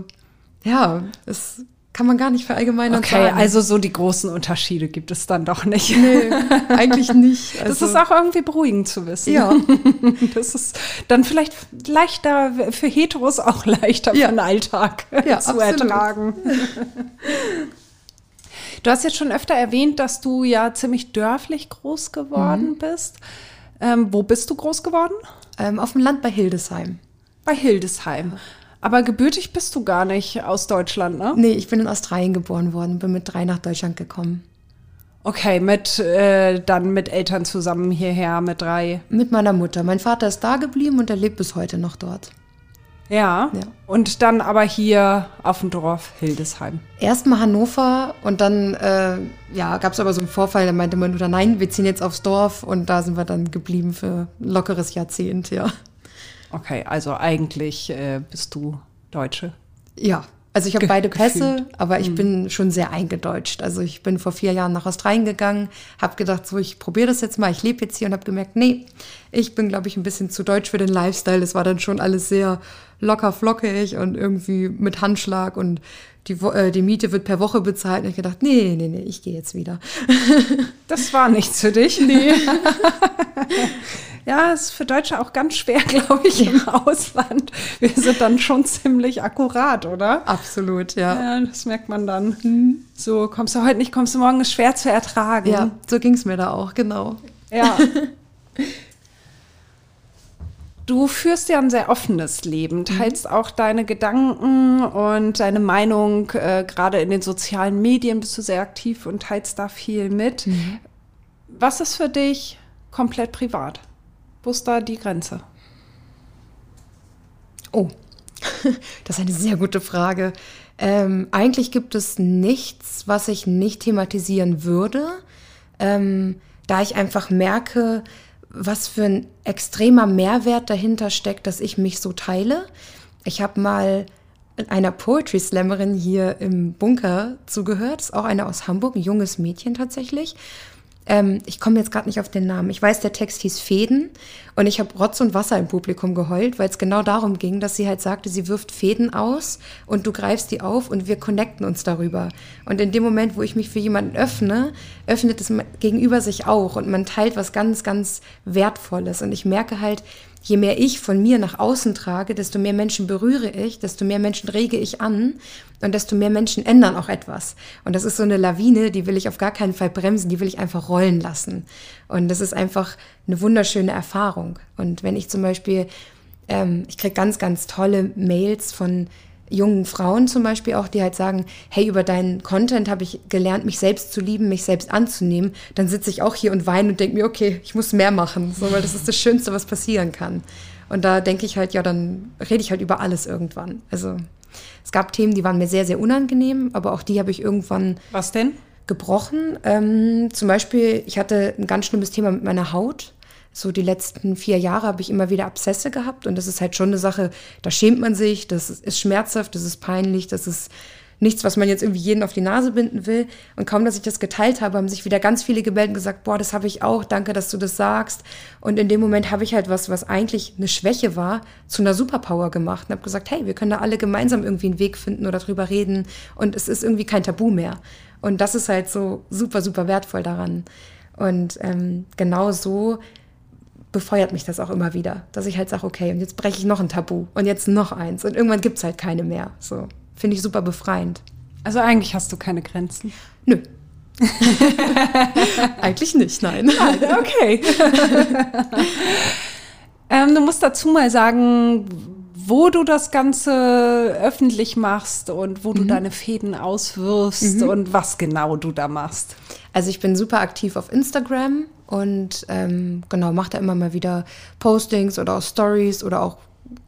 ja, es kann man gar nicht verallgemeinern. Okay, sagen. Also so die großen Unterschiede gibt es dann doch nicht. Nee, eigentlich nicht. Also, das ist auch irgendwie beruhigend zu wissen. Ja. Das ist dann vielleicht leichter, für Heteros auch leichter ja. für den Alltag ja, zu absolut. Ertragen. Du hast jetzt schon öfter erwähnt, dass du ja ziemlich dörflich groß geworden mhm. bist. Ähm, wo bist du groß geworden? Ähm, auf dem Land bei Hildesheim. Bei Hildesheim. Aber gebürtig bist du gar nicht aus Deutschland, ne? Nee, ich bin in Australien geboren worden, bin mit drei nach Deutschland gekommen. Okay, mit äh, dann mit Eltern zusammen hierher, mit drei? Mit meiner Mutter. Mein Vater ist da geblieben und er lebt bis heute noch dort. Ja, ja. Und dann aber hier auf dem Dorf Hildesheim. Erstmal Hannover und dann äh, ja, gab es aber so einen Vorfall, da meinte meine Mutter, nein, wir ziehen jetzt aufs Dorf und da sind wir dann geblieben für ein lockeres Jahrzehnt, ja. Okay, also eigentlich äh, bist du Deutsche? Ja, also ich habe beide Pässe, aber ich mhm. bin schon sehr eingedeutscht. Also ich bin vor vier Jahren nach Australien gegangen, habe gedacht, so ich probiere das jetzt mal, ich lebe jetzt hier und habe gemerkt, nee, ich bin, glaube ich, ein bisschen zu deutsch für den Lifestyle. Es war dann schon alles sehr locker flockig und irgendwie mit Handschlag und die, äh, die Miete wird per Woche bezahlt. Und ich habe gedacht, nee, nee, nee, ich gehe jetzt wieder. Das war nichts für dich, nee. Ja, ist für Deutsche auch ganz schwer, glaube ich, im Ausland. Wir sind dann schon ziemlich akkurat, oder? Absolut, ja. Ja, das merkt man dann. Mhm. So, kommst du heute nicht, kommst du morgen, ist schwer zu ertragen. Ja, so ging es mir da auch, genau. Ja. Du führst ja ein sehr offenes Leben, teilst mhm. auch deine Gedanken und deine Meinung. Äh, gerade in den sozialen Medien bist du sehr aktiv und teilst da viel mit. Mhm. Was ist für dich komplett privat? Wo ist da die Grenze? Oh, das ist eine sehr gute Frage. Ähm, eigentlich gibt es nichts, was ich nicht thematisieren würde, ähm, da ich einfach merke, was für ein extremer Mehrwert dahinter steckt, dass ich mich so teile. Ich habe mal einer Poetry Slammerin hier im Bunker zugehört, ist auch eine aus Hamburg, ein junges Mädchen tatsächlich. Ähm, ich komme jetzt gerade nicht auf den Namen. Ich weiß, der Text hieß Fäden und ich habe Rotz und Wasser im Publikum geheult, weil es genau darum ging, dass sie halt sagte, sie wirft Fäden aus und du greifst die auf und wir connecten uns darüber. Und in dem Moment, wo ich mich für jemanden öffne, öffnet es gegenüber sich auch und man teilt was ganz, ganz Wertvolles. Und ich merke halt, je mehr ich von mir nach außen trage, desto mehr Menschen berühre ich, desto mehr Menschen rege ich an und desto mehr Menschen ändern auch etwas. Und das ist so eine Lawine, die will ich auf gar keinen Fall bremsen, die will ich einfach rollen lassen. Und das ist einfach eine wunderschöne Erfahrung. Und wenn ich zum Beispiel, ähm, ich kriege ganz, ganz tolle Mails von jungen Frauen zum Beispiel auch, die halt sagen, hey, über deinen Content habe ich gelernt, mich selbst zu lieben, mich selbst anzunehmen, dann sitze ich auch hier und weine und denke mir, okay, ich muss mehr machen, so, weil das ist das Schönste, was passieren kann. Und da denke ich halt, ja, dann rede ich halt über alles irgendwann. Also es gab Themen, die waren mir sehr, sehr unangenehm, aber auch die habe ich irgendwann... Was denn? Gebrochen. Ähm, zum Beispiel, ich hatte ein ganz schlimmes Thema mit meiner Haut. So die letzten vier Jahre habe ich immer wieder Abszesse gehabt und das ist halt schon eine Sache, da schämt man sich, das ist schmerzhaft, das ist peinlich, das ist nichts, was man jetzt irgendwie jeden auf die Nase binden will. Und kaum, dass ich das geteilt habe, haben sich wieder ganz viele gemeldet und gesagt, boah, das habe ich auch, danke, dass du das sagst. Und in dem Moment habe ich halt was, was eigentlich eine Schwäche war, zu einer Superpower gemacht und habe gesagt, hey, wir können da alle gemeinsam irgendwie einen Weg finden oder drüber reden und es ist irgendwie kein Tabu mehr. Und das ist halt so super, super wertvoll daran. Und ähm, genau so befeuert mich das auch immer wieder, dass ich halt sage, okay, und jetzt breche ich noch ein Tabu und jetzt noch eins und irgendwann gibt es halt keine mehr. So, finde ich super befreiend. Also eigentlich hast du keine Grenzen? Nö. Eigentlich nicht, nein. Ah, okay. ähm, du musst dazu mal sagen, wo du das Ganze öffentlich machst und wo mhm. du deine Fäden auswirfst mhm. und was genau du da machst. Also ich bin super aktiv auf Instagram und ähm, genau, mache da immer mal wieder Postings oder auch Stories oder auch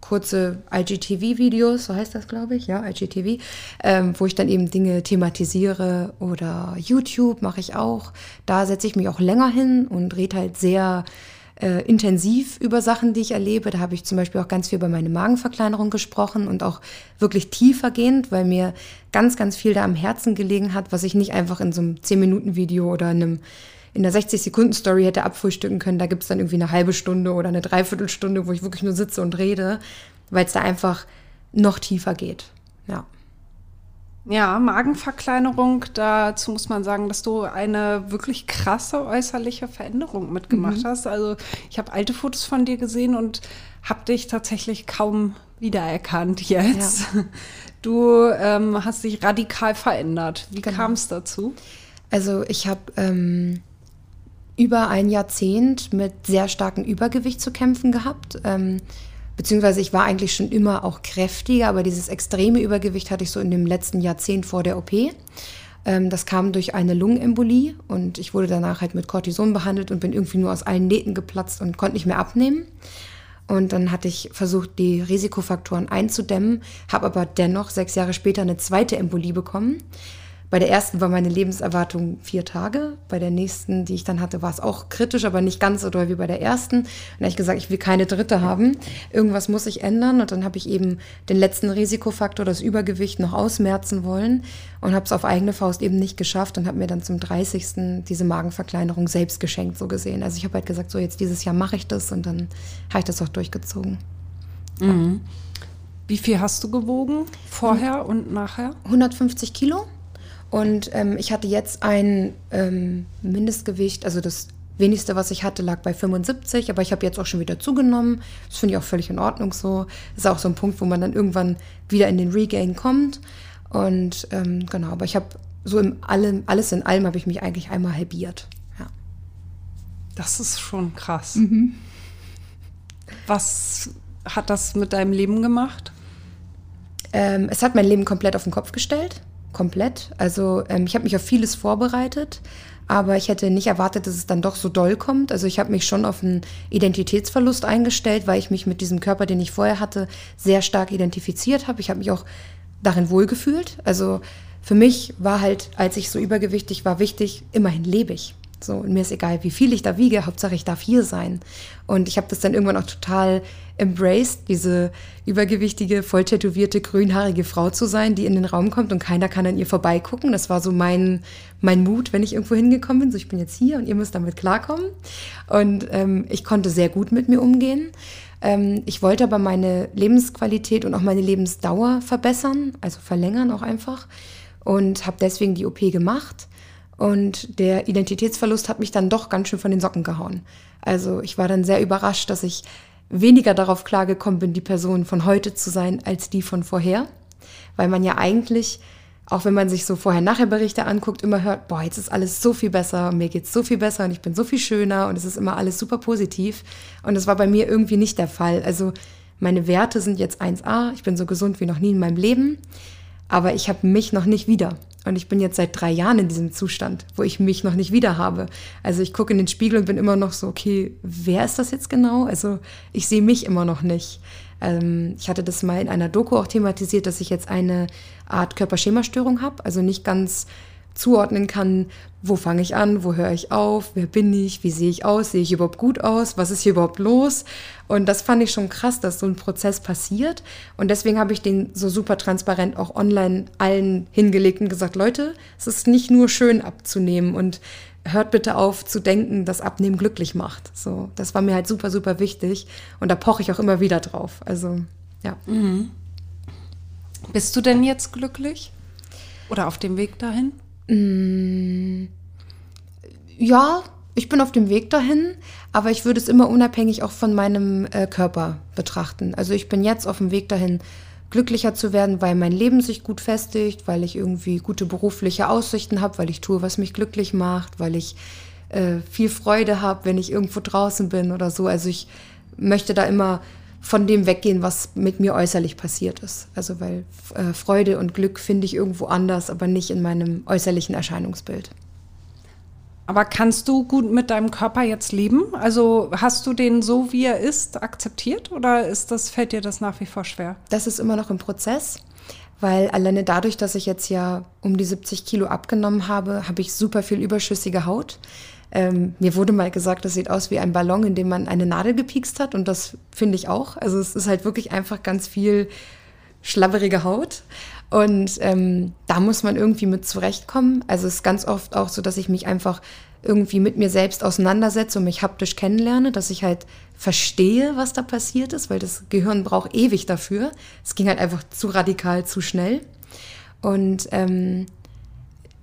kurze I G T V-Videos, so heißt das, glaube ich, ja, I G T V, ähm, wo ich dann eben Dinge thematisiere oder YouTube mache ich auch. Da setze ich mich auch länger hin und rede halt sehr äh, intensiv über Sachen, die ich erlebe. Da habe ich zum Beispiel auch ganz viel über meine Magenverkleinerung gesprochen und auch wirklich tiefergehend, weil mir ganz, ganz viel da am Herzen gelegen hat, was ich nicht einfach in so einem zehn-Minuten-Video oder einem in der sechzig-Sekunden-Story hätte abfrühstücken können. Da gibt es dann irgendwie eine halbe Stunde oder eine Dreiviertelstunde, wo ich wirklich nur sitze und rede, weil es da einfach noch tiefer geht. Ja. Ja, Magenverkleinerung, dazu muss man sagen, dass du eine wirklich krasse äußerliche Veränderung mitgemacht mhm. hast. Also ich habe alte Fotos von dir gesehen und habe dich tatsächlich kaum wiedererkannt jetzt. Ja. Du ähm, hast dich radikal verändert. Wie genau. kam es dazu? Also ich habe ähm, über ein Jahrzehnt mit sehr starkem Übergewicht zu kämpfen gehabt. Ähm, beziehungsweise ich war eigentlich schon immer auch kräftiger, aber dieses extreme Übergewicht hatte ich so in dem letzten Jahrzehnt vor der O P. Ähm, das kam durch eine Lungenembolie und ich wurde danach halt mit Cortison behandelt und bin irgendwie nur aus allen Nähten geplatzt und konnte nicht mehr abnehmen. Und dann hatte ich versucht, die Risikofaktoren einzudämmen, habe aber dennoch sechs Jahre später eine zweite Embolie bekommen. Bei der ersten war meine Lebenserwartung vier Tage. Bei der nächsten, die ich dann hatte, war es auch kritisch, aber nicht ganz so doll wie bei der ersten. Und da habe ich gesagt, ich will keine dritte haben. Irgendwas muss ich ändern. Und dann habe ich eben den letzten Risikofaktor, das Übergewicht, noch ausmerzen wollen und habe es auf eigene Faust eben nicht geschafft und habe mir dann zum dreißigsten diese Magenverkleinerung selbst geschenkt, so gesehen. Also ich habe halt gesagt, so jetzt dieses Jahr mache ich das und dann habe ich das auch durchgezogen. Mhm. Wie viel hast du gewogen vorher und nachher? hundertfünfzig Kilo. Und ähm, ich hatte jetzt ein ähm, Mindestgewicht, also das wenigste, was ich hatte, lag bei fünfundsiebzig, aber ich habe jetzt auch schon wieder zugenommen. Das finde ich auch völlig in Ordnung so. Das ist auch so ein Punkt, wo man dann irgendwann wieder in den Regain kommt. Und ähm, genau, aber ich habe so im allem, alles in allem habe ich mich eigentlich einmal halbiert. Ja. Das ist schon krass. Mhm. Was hat das mit deinem Leben gemacht? Ähm, es hat mein Leben komplett auf den Kopf gestellt. Komplett. Also ähm, ich habe mich auf vieles vorbereitet, aber ich hätte nicht erwartet, dass es dann doch so doll kommt. Also ich habe mich schon auf einen Identitätsverlust eingestellt, weil ich mich mit diesem Körper, den ich vorher hatte, sehr stark identifiziert habe. Ich habe mich auch darin wohlgefühlt. Also für mich war halt, als ich so übergewichtig war, wichtig, immerhin lebe ich. So, und mir ist egal, wie viel ich da wiege, Hauptsache ich darf hier sein. Und ich habe das dann irgendwann auch total embraced, diese übergewichtige, voll tätowierte, grünhaarige Frau zu sein, die in den Raum kommt und keiner kann an ihr vorbeigucken. Das war so mein, mein Mut, wenn ich irgendwo hingekommen bin. So, ich bin jetzt hier und ihr müsst damit klarkommen. Und ähm, ich konnte sehr gut mit mir umgehen. Ähm, ich wollte aber meine Lebensqualität und auch meine Lebensdauer verbessern, also verlängern auch einfach. Und habe deswegen die O P gemacht. Und der Identitätsverlust hat mich dann doch ganz schön von den Socken gehauen. Also ich war dann sehr überrascht, dass ich weniger darauf klargekommen bin, die Person von heute zu sein, als die von vorher. Weil man ja eigentlich, auch wenn man sich so Vorher-Nachher-Berichte anguckt, immer hört, boah, jetzt ist alles so viel besser, mir geht's so viel besser und ich bin so viel schöner und es ist immer alles super positiv. Und das war bei mir irgendwie nicht der Fall. Also meine Werte sind jetzt eins a, ich bin so gesund wie noch nie in meinem Leben, aber ich habe mich noch nicht wieder. Und ich bin jetzt seit drei Jahren in diesem Zustand, wo ich mich noch nicht wieder habe. Also ich gucke in den Spiegel und bin immer noch so, okay, wer ist das jetzt genau? Also ich sehe mich immer noch nicht. Ähm, ich hatte das mal in einer Doku auch thematisiert, dass ich jetzt eine Art Körperschemastörung habe. Also nicht ganz zuordnen kann, wo fange ich an, wo höre ich auf, wer bin ich, wie sehe ich aus, sehe ich überhaupt gut aus, was ist hier überhaupt los? Und das fand ich schon krass, dass so ein Prozess passiert. Und deswegen habe ich den so super transparent auch online allen hingelegt und gesagt, Leute, es ist nicht nur schön abzunehmen und hört bitte auf zu denken, dass Abnehmen glücklich macht. So, das war mir halt super, super wichtig. Und da poche ich auch immer wieder drauf. Also, ja. Mhm. Bist du denn jetzt glücklich? Oder auf dem Weg dahin? Ja, ich bin auf dem Weg dahin, aber ich würde es immer unabhängig auch von meinem äh, Körper betrachten. Also ich bin jetzt auf dem Weg dahin, glücklicher zu werden, weil mein Leben sich gut festigt, weil ich irgendwie gute berufliche Aussichten habe, weil ich tue, was mich glücklich macht, weil ich äh, viel Freude habe, wenn ich irgendwo draußen bin oder so. Also ich möchte da immer von dem weggehen, was mit mir äußerlich passiert ist. Also weil äh, Freude und Glück finde ich irgendwo anders, aber nicht in meinem äußerlichen Erscheinungsbild. Aber kannst du gut mit deinem Körper jetzt leben? Also hast du den so, wie er ist, akzeptiert oder ist das, fällt dir das nach wie vor schwer? Das ist immer noch im Prozess, weil alleine dadurch, dass ich jetzt ja um die siebzig Kilo abgenommen habe, habe ich super viel überschüssige Haut. Ähm, mir wurde mal gesagt, das sieht aus wie ein Ballon, in dem man eine Nadel gepiekst hat. Und das finde ich auch. Also es ist halt wirklich einfach ganz viel schlabberige Haut. Und ähm, da muss man irgendwie mit zurechtkommen. Also es ist ganz oft auch so, dass ich mich einfach irgendwie mit mir selbst auseinandersetze und mich haptisch kennenlerne, dass ich halt verstehe, was da passiert ist, weil das Gehirn braucht ewig dafür. Es ging halt einfach zu radikal, zu schnell. Und ähm,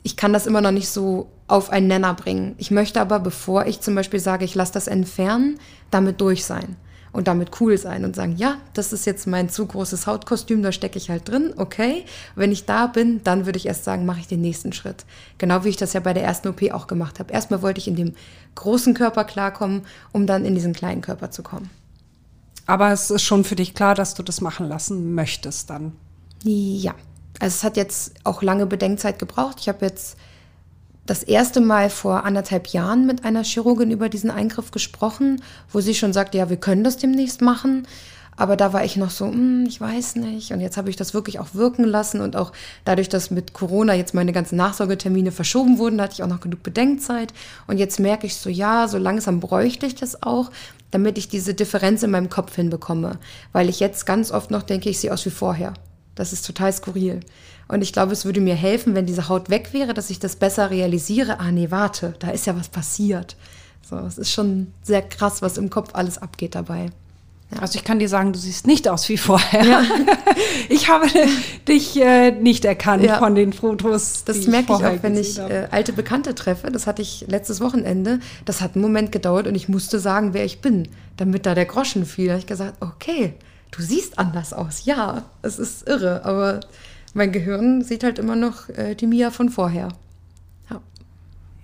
ich kann das immer noch nicht so auf einen Nenner bringen. Ich möchte aber, bevor ich zum Beispiel sage, ich lasse das entfernen, damit durch sein. und damit cool sein und sagen, ja, das ist jetzt mein zu großes Hautkostüm, da stecke ich halt drin, okay. Und wenn ich da bin, dann würde ich erst sagen, mache ich den nächsten Schritt. Genau wie ich das ja bei der ersten O P auch gemacht habe. Erstmal wollte ich in dem großen Körper klarkommen, um dann in diesen kleinen Körper zu kommen. Aber es ist schon für dich klar, dass du das machen lassen möchtest dann? Ja. Also es hat jetzt auch lange Bedenkzeit gebraucht. Ich habe jetzt das erste Mal vor anderthalb Jahren mit einer Chirurgin über diesen Eingriff gesprochen, wo sie schon sagte, ja, wir können das demnächst machen. Aber da war ich noch so, ich weiß nicht. Und jetzt habe ich das wirklich auch wirken lassen. Und auch dadurch, dass mit Corona jetzt meine ganzen Nachsorgetermine verschoben wurden, da hatte ich auch noch genug Bedenkzeit. Und jetzt merke ich so, ja, so langsam bräuchte ich das auch, damit ich diese Differenz in meinem Kopf hinbekomme. Weil ich jetzt ganz oft noch denke, ich sehe aus wie vorher. Das ist total skurril. Und ich glaube, es würde mir helfen, wenn diese Haut weg wäre, dass ich das besser realisiere. Ah nee, warte, da ist ja was passiert. So, es ist schon sehr krass, was im Kopf alles abgeht dabei. Ja. Also ich kann dir sagen, du siehst nicht aus wie vorher. Ja. Ich habe dich äh, nicht erkannt ja. von den Fotos. Das merke ich, ich auch, wenn ich äh, alte Bekannte treffe. Das hatte ich letztes Wochenende. Das hat einen Moment gedauert und ich musste sagen, wer ich bin, damit da der Groschen fiel. Da habe ich gesagt, okay, du siehst anders aus. Ja, es ist irre, aber mein Gehirn sieht halt immer noch äh, die Mia von vorher. Ja.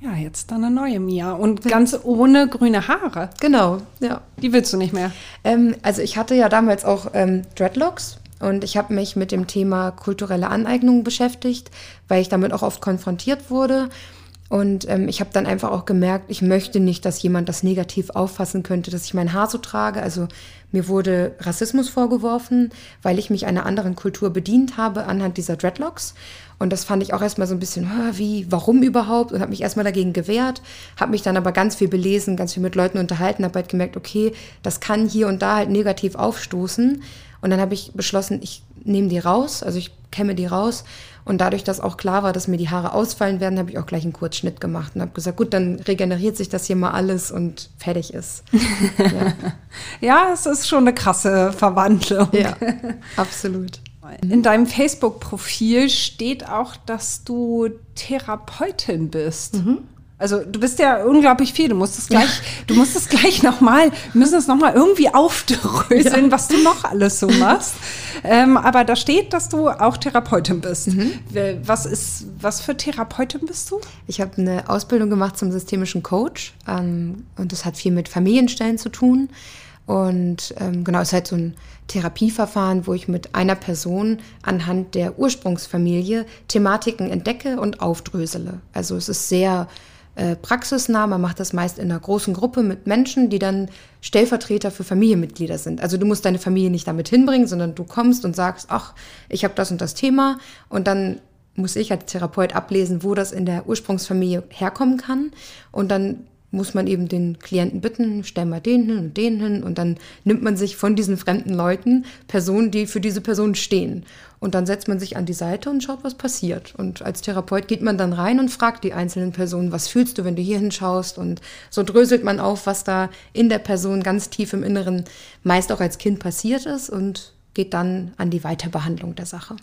Ja, jetzt dann eine neue Mia und ganz ohne grüne Haare. Genau, ja. Die willst du nicht mehr? Ähm, also ich hatte ja damals auch ähm, Dreadlocks und ich habe mich mit dem Thema kulturelle Aneignung beschäftigt, weil ich damit auch oft konfrontiert wurde. Und ähm, ich habe dann einfach auch gemerkt, ich möchte nicht, dass jemand das negativ auffassen könnte, dass ich mein Haar so trage. Also mir wurde Rassismus vorgeworfen, weil ich mich einer anderen Kultur bedient habe anhand dieser Dreadlocks. Und das fand ich auch erstmal so ein bisschen, wie, warum überhaupt? Und habe mich erstmal dagegen gewehrt, habe mich dann aber ganz viel belesen, ganz viel mit Leuten unterhalten, habe halt gemerkt, okay, das kann hier und da halt negativ aufstoßen. Und dann habe ich beschlossen, ich nehme die raus, also ich kämme die raus. Und dadurch, dass auch klar war, dass mir die Haare ausfallen werden, habe ich auch gleich einen Kurzschnitt gemacht und habe gesagt, gut, dann regeneriert sich das hier mal alles und fertig ist. Ja, ja, es ist schon eine krasse Verwandlung. Ja, absolut. In deinem Facebook-Profil steht auch, dass du Therapeutin bist. Mhm. Also du bist ja unglaublich viel. Du musst es gleich, ja. du musst es gleich nochmal, wir müssen es nochmal irgendwie aufdröseln, ja. was du noch alles so machst. ähm, aber da steht, dass du auch Therapeutin bist. Mhm. Was ist, was für Therapeutin bist du? Ich habe eine Ausbildung gemacht zum systemischen Coach ähm, und das hat viel mit Familienstellen zu tun. Und ähm, genau, es ist halt so ein Therapieverfahren, wo ich mit einer Person anhand der Ursprungsfamilie Thematiken entdecke und aufdrösele. Also es ist sehr äh, praxisnah, man macht das meist in einer großen Gruppe mit Menschen, die dann Stellvertreter für Familienmitglieder sind. Also du musst deine Familie nicht damit hinbringen, sondern du kommst und sagst, ach, ich habe das und das Thema und dann muss ich als Therapeut ablesen, wo das in der Ursprungsfamilie herkommen kann und dann muss man eben den Klienten bitten, stell mal den hin und den hin und dann nimmt man sich von diesen fremden Leuten Personen, die für diese Person stehen. Und dann setzt man sich an die Seite und schaut, was passiert. Und als Therapeut geht man dann rein und fragt die einzelnen Personen, was fühlst du, wenn du hier hinschaust? Und so dröselt man auf, was da in der Person ganz tief im Inneren meist auch als Kind passiert ist und geht dann an die Weiterbehandlung der Sache.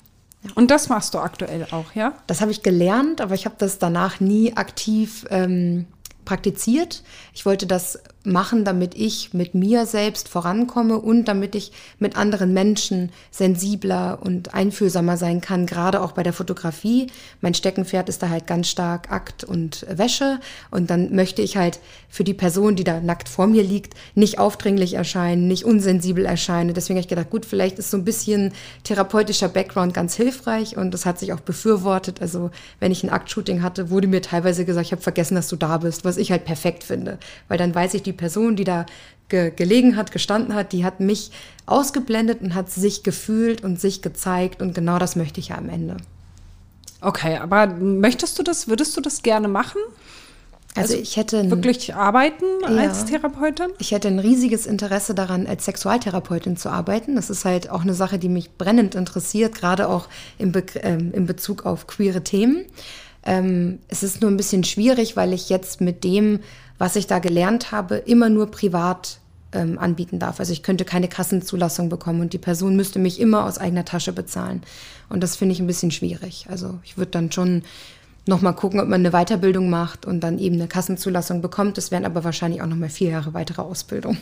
Und das machst du aktuell auch, ja? Das habe ich gelernt, aber ich habe das danach nie aktiv ähm, praktiziert. Ich wollte das machen, damit ich mit mir selbst vorankomme und damit ich mit anderen Menschen sensibler und einfühlsamer sein kann, gerade auch bei der Fotografie. Mein Steckenpferd ist da halt ganz stark Akt und Wäsche und dann möchte ich halt für die Person, die da nackt vor mir liegt, nicht aufdringlich erscheinen, nicht unsensibel erscheinen. Deswegen habe ich gedacht, gut, vielleicht ist so ein bisschen therapeutischer Background ganz hilfreich und das hat sich auch befürwortet. Also wenn ich ein Akt-Shooting hatte, wurde mir teilweise gesagt, ich habe vergessen, dass du da bist, was ich halt perfekt finde, weil dann weiß ich, die Person, die da ge- gelegen hat, gestanden hat, die hat mich ausgeblendet und hat sich gefühlt und sich gezeigt. Und genau das möchte ich ja am Ende. Okay, aber möchtest du das, würdest du das gerne machen? Also, also ich hätte... Ein, wirklich arbeiten ja, als Therapeutin? Ich hätte ein riesiges Interesse daran, als Sexualtherapeutin zu arbeiten. Das ist halt auch eine Sache, die mich brennend interessiert, gerade auch im Be- ähm, in Bezug auf queere Themen. Ähm, es ist nur ein bisschen schwierig, weil ich jetzt mit dem, was ich da gelernt habe, immer nur privat ähm, anbieten darf. Also ich könnte keine Kassenzulassung bekommen und die Person müsste mich immer aus eigener Tasche bezahlen. Und das finde ich ein bisschen schwierig. Also ich würde dann schon nochmal gucken, ob man eine Weiterbildung macht und dann eben eine Kassenzulassung bekommt. Das wären aber wahrscheinlich auch nochmal vier Jahre weitere Ausbildung.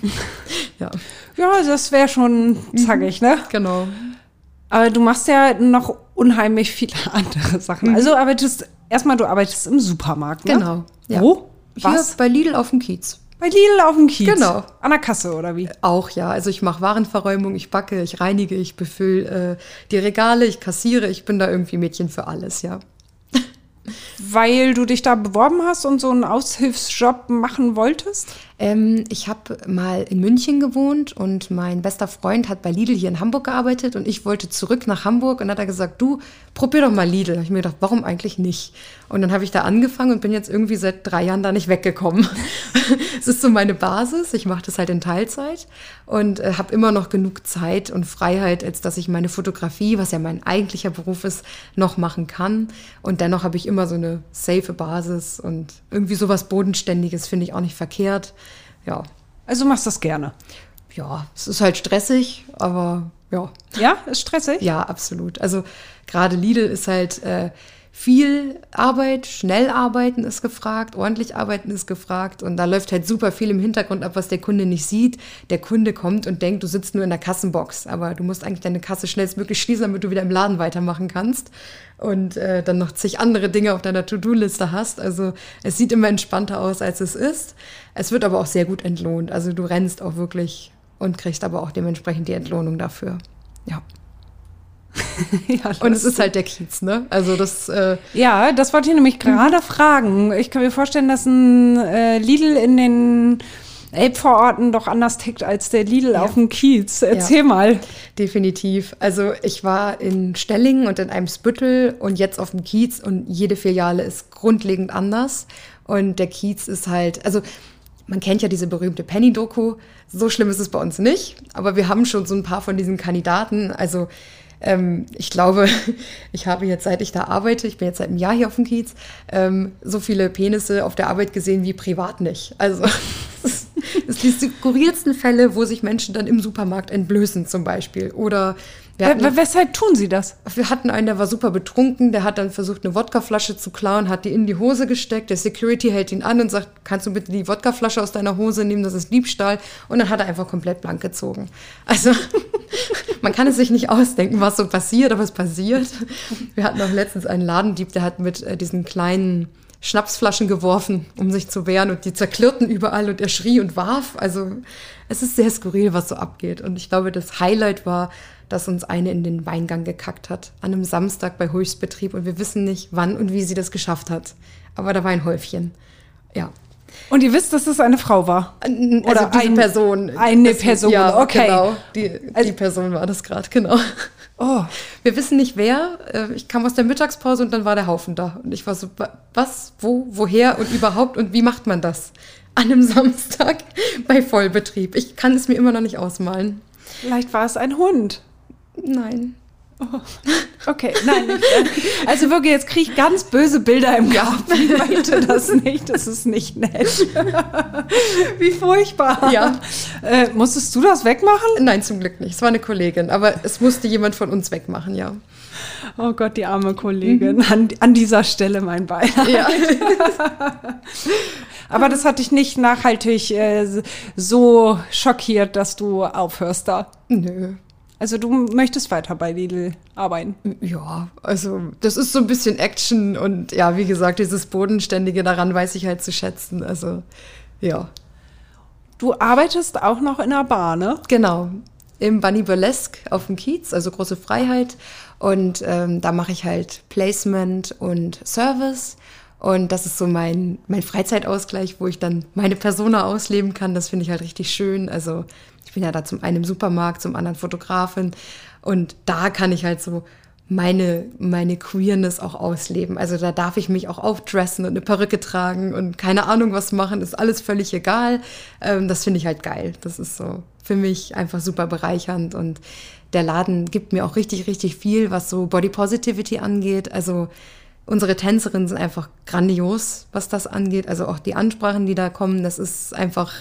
Ja. Ja, das wäre schon zackig, ne? Genau. Aber du machst ja noch unheimlich viele andere Sachen. Mhm. Also arbeitest, erstmal du arbeitest im Supermarkt, ne? Genau. Ja. Wo? Was? Hier bei Lidl auf dem Kiez. Bei Lidl auf dem Kiez? Genau. An der Kasse oder wie? Auch, ja. Also ich mache Warenverräumung, ich backe, ich reinige, ich befülle äh, die Regale, ich kassiere. Ich bin da irgendwie Mädchen für alles, ja. Weil du dich da beworben hast und so einen Aushilfsjob machen wolltest? Ähm, ich habe mal in München gewohnt und mein bester Freund hat bei Lidl hier in Hamburg gearbeitet und ich wollte zurück nach Hamburg und dann hat er gesagt, du, probier doch mal Lidl. Da habe ich mir gedacht, warum eigentlich nicht? Und dann habe ich da angefangen und bin jetzt irgendwie seit drei Jahren da nicht weggekommen. Es ist so meine Basis, ich mache das halt in Teilzeit und äh, habe immer noch genug Zeit und Freiheit, als dass ich meine Fotografie, was ja mein eigentlicher Beruf ist, noch machen kann. Und dennoch habe ich immer so eine safe Basis und irgendwie sowas Bodenständiges finde ich auch nicht verkehrt. Ja. Also machst du das gerne? Ja, es ist halt stressig, aber ja. Ja, ist stressig? Ja, absolut. Also gerade Lidl ist halt äh, viel Arbeit, schnell arbeiten ist gefragt, ordentlich arbeiten ist gefragt und da läuft halt super viel im Hintergrund ab, was der Kunde nicht sieht. Der Kunde kommt und denkt, du sitzt nur in der Kassenbox, aber du musst eigentlich deine Kasse schnellstmöglich schließen, damit du wieder im Laden weitermachen kannst und äh, dann noch zig andere Dinge auf deiner To-Do-Liste hast. Also es sieht immer entspannter aus, als es ist. Es wird aber auch sehr gut entlohnt. Also du rennst auch wirklich und kriegst aber auch dementsprechend die Entlohnung dafür. Ja. Ja, und es ist halt der Kiez, ne? Also das. Äh ja, das wollte ich nämlich gerade mhm. fragen. Ich kann mir vorstellen, dass ein äh, Lidl in den Elbvororten doch anders tickt als der Lidl ja. auf dem Kiez. Erzähl ja. mal. Definitiv. Also ich war in Stellingen und in Eimsbüttel und jetzt auf dem Kiez und jede Filiale ist grundlegend anders. Und der Kiez ist halt, also man kennt ja diese berühmte Penny-Doku. So schlimm ist es bei uns nicht, aber wir haben schon so ein paar von diesen Kandidaten. Also ich glaube, ich habe jetzt, seit ich da arbeite, ich bin jetzt seit einem Jahr hier auf dem Kiez, so viele Penisse auf der Arbeit gesehen wie privat nicht. Also es sind die skurrilsten Fälle, wo sich Menschen dann im Supermarkt entblößen zum Beispiel. Oder wir hatten, weshalb tun sie das? Wir hatten einen, der war super betrunken, der hat dann versucht, eine Wodkaflasche zu klauen, hat die in die Hose gesteckt. Der Security hält ihn an und sagt, kannst du bitte die Wodkaflasche aus deiner Hose nehmen, das ist Diebstahl. Und dann hat er einfach komplett blank gezogen. Also man kann es sich nicht ausdenken, was so passiert, aber es passiert. Wir hatten auch letztens einen Ladendieb, der hat mit äh, diesen kleinen Schnapsflaschen geworfen, um sich zu wehren. Und die zerklirrten überall und er schrie und warf. Also es ist sehr skurril, was so abgeht. Und ich glaube, das Highlight war, dass uns eine in den Weingang gekackt hat. An einem Samstag bei Höchstbetrieb. Und wir wissen nicht, wann und wie sie das geschafft hat. Aber da war ein Häufchen. Ja. Und ihr wisst, dass es eine Frau war? Oder also diese ein, Person. Eine Person, ja, okay. Genau, die, also, die Person war das gerade, genau. Oh. Wir wissen nicht, wer. Ich kam aus der Mittagspause und dann war der Haufen da. Und ich war so, was, wo, woher und überhaupt und wie macht man das? An einem Samstag bei Vollbetrieb. Ich kann es mir immer noch nicht ausmalen. Vielleicht war es ein Hund. Nein. Oh. Okay, nein. Nicht. Also wirklich, jetzt kriege ich ganz böse Bilder im Kopf. Ja. Ich möchte das nicht, das ist nicht nett. Wie furchtbar. Ja. Äh, musstest du das wegmachen? Nein, zum Glück nicht. Es war eine Kollegin, aber es musste jemand von uns wegmachen, ja. Oh Gott, die arme Kollegin. Mhm. An, an dieser Stelle mein Beileid. Ja. Aber das hat dich nicht nachhaltig äh, so schockiert, dass du aufhörst da? Nö. Also du möchtest weiter bei Lidl arbeiten? Ja, also das ist so ein bisschen Action und ja, wie gesagt, dieses Bodenständige, daran weiß ich halt zu schätzen, also ja. Du arbeitest auch noch in der Bar, ne? Genau, im Bunny Burlesque auf dem Kiez, also große Freiheit und ähm, da mache ich halt Placement und Service. Und das ist so mein, mein Freizeitausgleich, wo ich dann meine Persona ausleben kann. Das finde ich halt richtig schön. Also ich bin ja da zum einen im Supermarkt, zum anderen Fotografin. Und da kann ich halt so meine, meine Queerness auch ausleben. Also da darf ich mich auch aufdressen und eine Perücke tragen und keine Ahnung was machen. Ist alles völlig egal. Ähm, das finde ich halt geil. Das ist so für mich einfach super bereichernd. Und der Laden gibt mir auch richtig, richtig viel, was so Body Positivity angeht. Also unsere Tänzerinnen sind einfach grandios, was das angeht. Also auch die Ansprachen, die da kommen, das ist einfach,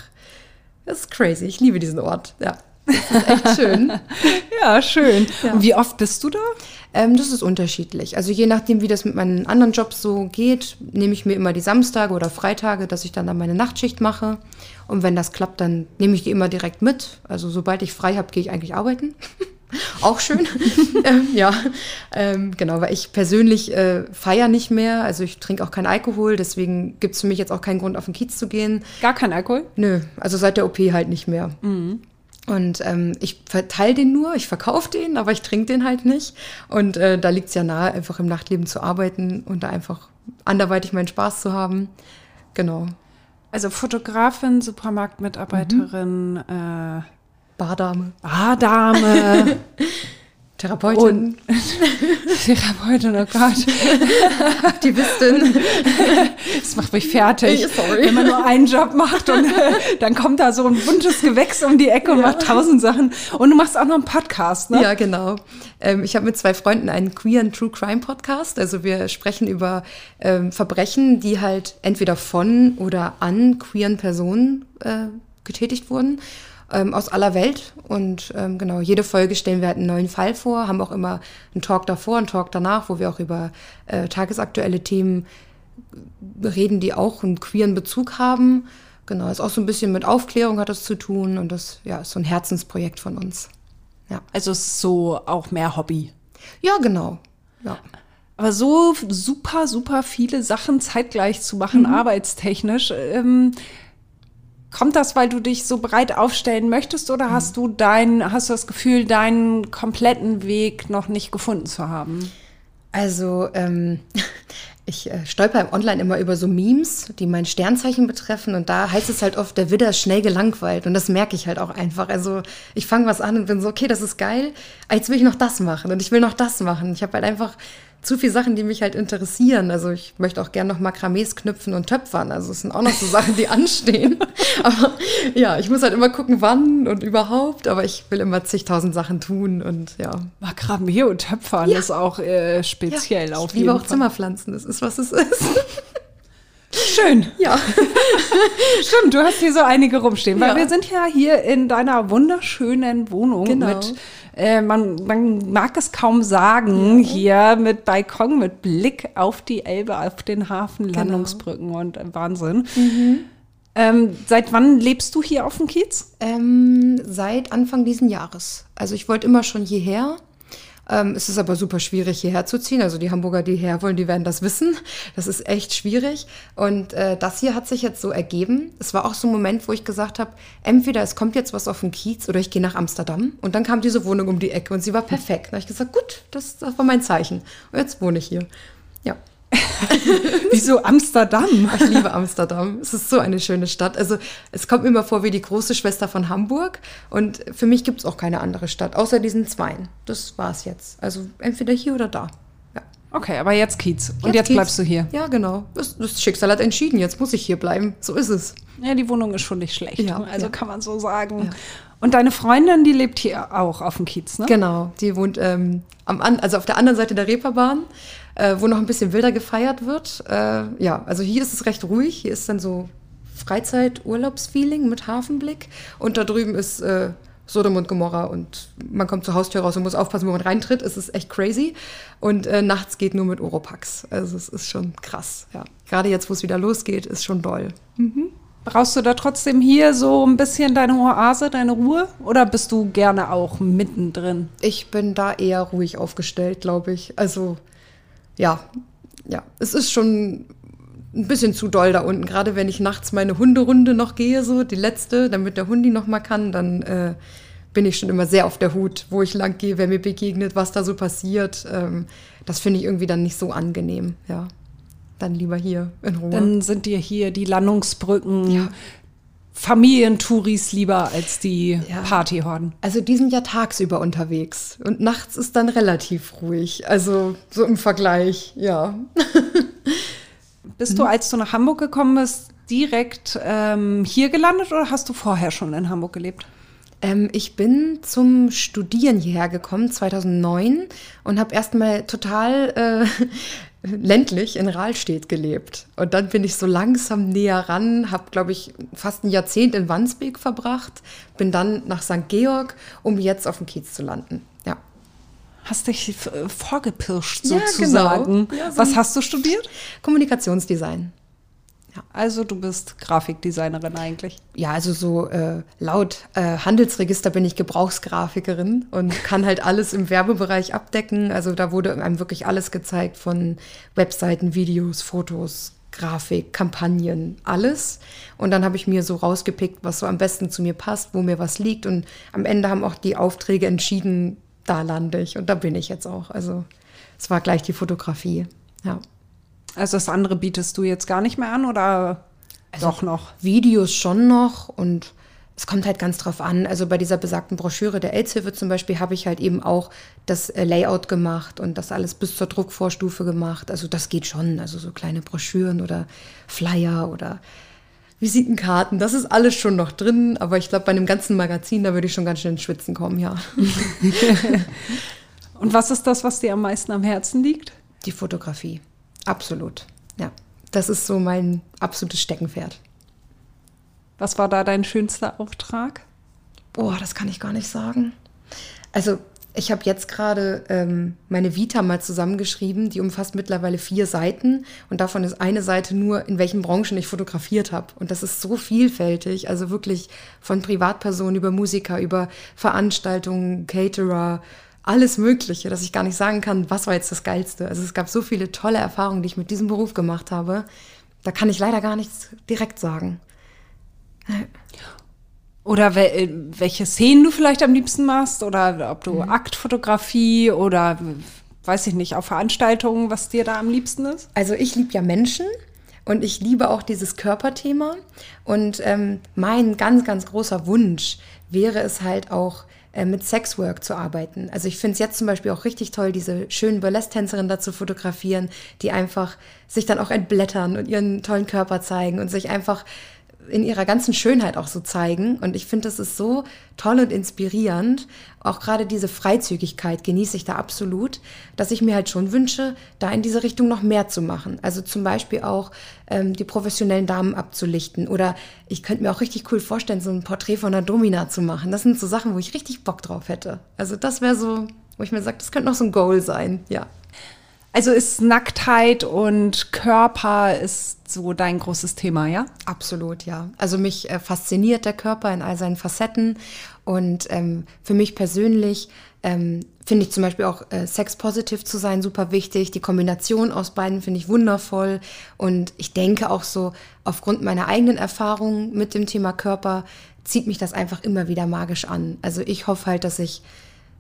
das ist crazy. Ich liebe diesen Ort, ja. Das ist echt schön. Ja, schön. Ja. Und wie oft bist du da? Ähm, das ist unterschiedlich. Also je nachdem, wie das mit meinen anderen Jobs so geht, nehme ich mir immer die Samstage oder Freitage, dass ich dann dann meine Nachtschicht mache. Und wenn das klappt, dann nehme ich die immer direkt mit. Also sobald ich frei habe, gehe ich eigentlich arbeiten. Auch schön. ähm, ja, ähm, genau, weil ich persönlich äh, feiere nicht mehr. Also ich trinke auch keinen Alkohol. Deswegen gibt es für mich jetzt auch keinen Grund, auf den Kiez zu gehen. Gar keinen Alkohol? Nö, also seit der O P halt nicht mehr. Mhm. Und ähm, ich verteile den nur, ich verkaufe den, aber ich trinke den halt nicht. Und äh, da liegt es ja nahe, einfach im Nachtleben zu arbeiten und da einfach anderweitig meinen Spaß zu haben. Genau. Also Fotografin, Supermarktmitarbeiterin, mhm. äh, Bardame. Bardame. Therapeutin. Oh. Therapeutin, oh Gott. Aktivistin. Das macht mich fertig. Sorry. Wenn man nur einen Job macht und dann kommt da so ein buntes Gewächs um die Ecke und ja. macht tausend Sachen. Und du machst auch noch einen Podcast, ne? Ja, genau. Ähm, ich habe mit zwei Freunden einen queeren True-Crime-Podcast. Also wir sprechen über ähm, Verbrechen, die halt entweder von oder an queeren Personen äh, getätigt wurden. Aus aller Welt und ähm, genau, jede Folge stellen wir halt einen neuen Fall vor, haben auch immer einen Talk davor, einen Talk danach, wo wir auch über äh, tagesaktuelle Themen reden, die auch einen queeren Bezug haben. Genau, ist auch so ein bisschen mit Aufklärung hat das zu tun und das ja, ist so ein Herzensprojekt von uns. Ja. Also ist so auch mehr Hobby? Ja, genau. Ja. Aber so super, super viele Sachen zeitgleich zu machen, mhm. arbeitstechnisch, ähm, kommt das, weil du dich so breit aufstellen möchtest oder hast du dein, hast du das Gefühl, deinen kompletten Weg noch nicht gefunden zu haben? Also ähm, ich äh, stolper im Online immer über so Memes, die mein Sternzeichen betreffen und da heißt es halt oft, der Widder ist schnell gelangweilt und das merke ich halt auch einfach. Also ich fange was an und bin so, okay, das ist geil, jetzt will ich noch das machen und ich will noch das machen. Ich habe halt einfach zu viele Sachen, die mich halt interessieren. Also ich möchte auch gerne noch Makramees knüpfen und töpfern. Also es sind auch noch so Sachen, die anstehen. Aber ja, ich muss halt immer gucken, wann und überhaupt. Aber ich will immer zigtausend Sachen tun und ja. Makramee und töpfern ja. ist auch äh, speziell ja, auf jeden Fall. Ich liebe auch Zimmerpflanzen. Das ist, was es ist. Schön. Ja. Stimmt, du hast hier so einige rumstehen. Weil ja. wir sind ja hier in deiner wunderschönen Wohnung genau. mit, äh, man, man mag es kaum sagen, ja. hier mit Balkon, mit Blick auf die Elbe, auf den Hafen, genau. Landungsbrücken und äh, Wahnsinn. Mhm. Ähm, seit wann lebst du hier auf dem Kiez? Ähm, seit Anfang diesen Jahres. Also ich wollte immer schon hierher. Ähm, es ist aber super schwierig, hierher zu ziehen. Also die Hamburger, die her wollen, die werden das wissen. Das ist echt schwierig. Und äh, das hier hat sich jetzt so ergeben. Es war auch so ein Moment, wo ich gesagt habe, entweder es kommt jetzt was auf den Kiez oder ich gehe nach Amsterdam. Und dann kam diese Wohnung um die Ecke und sie war perfekt. Da habe ich gesagt, gut, das, das war mein Zeichen. Und jetzt wohne ich hier. Ja. Wieso Amsterdam? Ich liebe Amsterdam. Es ist so eine schöne Stadt. Also es kommt mir immer vor wie die große Schwester von Hamburg. Und für mich gibt es auch keine andere Stadt, außer diesen Zweien. Das war's jetzt. Also entweder hier oder da. Ja. Okay, aber jetzt Kiez. Und jetzt, jetzt Kiez. Bleibst du hier. Ja, genau. Das, das Schicksal hat entschieden. Jetzt muss ich hier bleiben. So ist es. Ja, die Wohnung ist schon nicht schlecht. Ja, also ja. kann man so sagen. Ja. Und deine Freundin, die lebt hier auch auf dem Kiez, ne? Genau, die wohnt ähm, am an, also auf der anderen Seite der Reeperbahn, äh, wo noch ein bisschen wilder gefeiert wird. Äh, ja, also hier ist es recht ruhig. Hier ist dann so Freizeit-Urlaubsfeeling mit Hafenblick. Und da drüben ist äh, Sodom und Gomorra und man kommt zur Haustür raus und muss aufpassen, wo man reintritt. Es ist echt crazy. Und äh, nachts geht nur mit Oropax. Also es ist schon krass, ja. Gerade jetzt, wo es wieder losgeht, ist schon doll. Mhm. Brauchst du da trotzdem hier so ein bisschen deine Oase, deine Ruhe? Oder bist du gerne auch mittendrin? Ich bin da eher ruhig aufgestellt, glaube ich. Also, ja, ja, es ist schon ein bisschen zu doll da unten. Gerade wenn ich nachts meine Hunderunde noch gehe, so die letzte, damit der Hundi noch mal kann, dann äh, bin ich schon immer sehr auf der Hut, wo ich lang gehe, wer mir begegnet, was da so passiert. Ähm, das finde ich irgendwie dann nicht so angenehm, ja. Dann lieber hier in Ruhe. Dann sind dir hier die Landungsbrücken, ja. Familientouris lieber als die ja. Partyhorden. Also die sind ja tagsüber unterwegs und nachts ist dann relativ ruhig. Also so im Vergleich, ja. Bist du, als du nach Hamburg gekommen bist, direkt ähm, hier gelandet oder hast du vorher schon in Hamburg gelebt? Ich bin zum Studieren hierher gekommen, zweitausendneun, und habe erstmal total äh, ländlich in Rahlstedt gelebt. Und dann bin ich so langsam näher ran, habe, glaube ich, fast ein Jahrzehnt in Wandsbek verbracht, bin dann nach Sankt Georg, um jetzt auf dem Kiez zu landen. Ja. Hast dich vorgepirscht sozusagen. Ja, genau. Ja, so was hast du studiert? Kommunikationsdesign. Ja. Also du bist Grafikdesignerin eigentlich. Ja, also so äh, laut äh, Handelsregister bin ich Gebrauchsgrafikerin und kann halt alles im Werbebereich abdecken. Also da wurde einem wirklich alles gezeigt, von Webseiten, Videos, Fotos, Grafik, Kampagnen, alles. Und dann habe ich mir so rausgepickt, was so am besten zu mir passt, wo mir was liegt. Und am Ende haben auch die Aufträge entschieden, da lande ich. Und da bin ich jetzt auch. Also es war gleich die Fotografie, ja. Also das andere bietest du jetzt gar nicht mehr an oder also doch noch? Videos schon noch und es kommt halt ganz drauf an. Also bei dieser besagten Broschüre der AIDS-Hilfe zum Beispiel habe ich halt eben auch das Layout gemacht und das alles bis zur Druckvorstufe gemacht. Also das geht schon, also so kleine Broschüren oder Flyer oder Visitenkarten, das ist alles schon noch drin. Aber ich glaube, bei einem ganzen Magazin, da würde ich schon ganz schön ins Schwitzen kommen, ja. Und was ist das, was dir am meisten am Herzen liegt? Die Fotografie. Absolut, ja. Das ist so mein absolutes Steckenpferd. Was war da dein schönster Auftrag? Boah, das kann ich gar nicht sagen. Also ich habe jetzt gerade ähm, meine Vita mal zusammengeschrieben. Die umfasst mittlerweile vier Seiten. Und davon ist eine Seite nur, in welchen Branchen ich fotografiert habe. Und das ist so vielfältig. Also wirklich von Privatpersonen über Musiker, über Veranstaltungen, Caterer, alles Mögliche, dass ich gar nicht sagen kann, was war jetzt das Geilste. Also es gab so viele tolle Erfahrungen, die ich mit diesem Beruf gemacht habe. Da kann ich leider gar nichts direkt sagen. Oder wel- welche Szenen du vielleicht am liebsten machst oder ob du mhm. Aktfotografie oder, weiß ich nicht, auf Veranstaltungen, was dir da am liebsten ist? Also ich liebe ja Menschen. Und ich liebe auch dieses Körperthema. Und ähm, mein ganz, ganz großer Wunsch wäre es halt auch, äh, mit Sexwork zu arbeiten. Also ich finde es jetzt zum Beispiel auch richtig toll, diese schönen Burlesque-Tänzerinnen da zu fotografieren, die einfach sich dann auch entblättern und ihren tollen Körper zeigen und sich einfach in ihrer ganzen Schönheit auch so zeigen. Und ich finde, das ist so toll und inspirierend. Auch gerade diese Freizügigkeit genieße ich da absolut, dass ich mir halt schon wünsche, da in diese Richtung noch mehr zu machen. Also zum Beispiel auch ähm, die professionellen Damen abzulichten. Oder ich könnte mir auch richtig cool vorstellen, so ein Porträt von einer Domina zu machen. Das sind so Sachen, wo ich richtig Bock drauf hätte. Also das wäre so, wo ich mir sage, das könnte noch so ein Goal sein, ja. Also ist Nacktheit und Körper ist so dein großes Thema, ja? Absolut, ja. Also mich äh, fasziniert der Körper in all seinen Facetten. Und ähm, für mich persönlich ähm, finde ich zum Beispiel auch äh, sex-positiv zu sein super wichtig. Die Kombination aus beiden finde ich wundervoll. Und ich denke auch so, aufgrund meiner eigenen Erfahrungen mit dem Thema Körper zieht mich das einfach immer wieder magisch an. Also ich hoffe halt, dass ich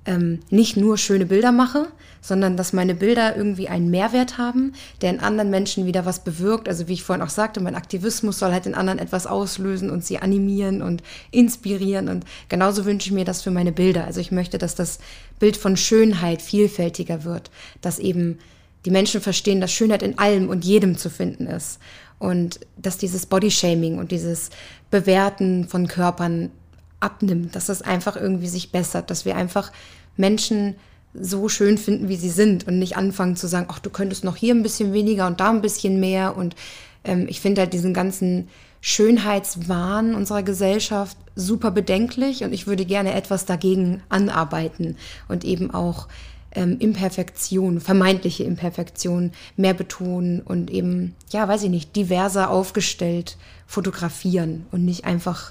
Ähm, nicht nur schöne Bilder mache, sondern dass meine Bilder irgendwie einen Mehrwert haben, der in anderen Menschen wieder was bewirkt. Also wie ich vorhin auch sagte, mein Aktivismus soll halt in anderen etwas auslösen und sie animieren und inspirieren. Und genauso wünsche ich mir das für meine Bilder. Also ich möchte, dass das Bild von Schönheit vielfältiger wird, dass eben die Menschen verstehen, dass Schönheit in allem und jedem zu finden ist und dass dieses Bodyshaming und dieses Bewerten von Körpern abnimmt, dass das einfach irgendwie sich bessert, dass wir einfach Menschen so schön finden, wie sie sind und nicht anfangen zu sagen, ach, du könntest noch hier ein bisschen weniger und da ein bisschen mehr. Und ähm, ich finde halt diesen ganzen Schönheitswahn unserer Gesellschaft super bedenklich und ich würde gerne etwas dagegen anarbeiten und eben auch ähm, Imperfektion, vermeintliche Imperfektion mehr betonen und eben, ja, weiß ich nicht, diverser aufgestellt fotografieren und nicht einfach,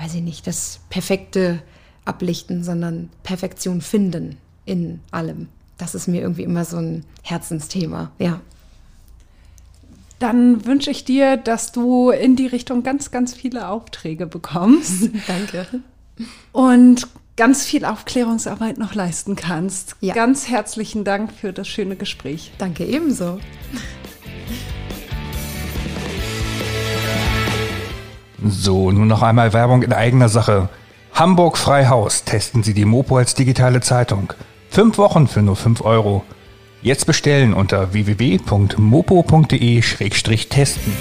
weiß ich nicht, das perfekte Ablichten, sondern Perfektion finden in allem. Das ist mir irgendwie immer so ein Herzensthema, ja. Dann wünsche ich dir, dass du in die Richtung ganz, ganz viele Aufträge bekommst. Danke. Und ganz viel Aufklärungsarbeit noch leisten kannst. Ja. Ganz herzlichen Dank für das schöne Gespräch. Danke ebenso. So, nun noch einmal Werbung in eigener Sache. Hamburg Freihaus. Testen Sie die Mopo als digitale Zeitung. Fünf Wochen für nur fünf Euro. Jetzt bestellen unter w w w punkt mopo punkt d e schrägstrich testen.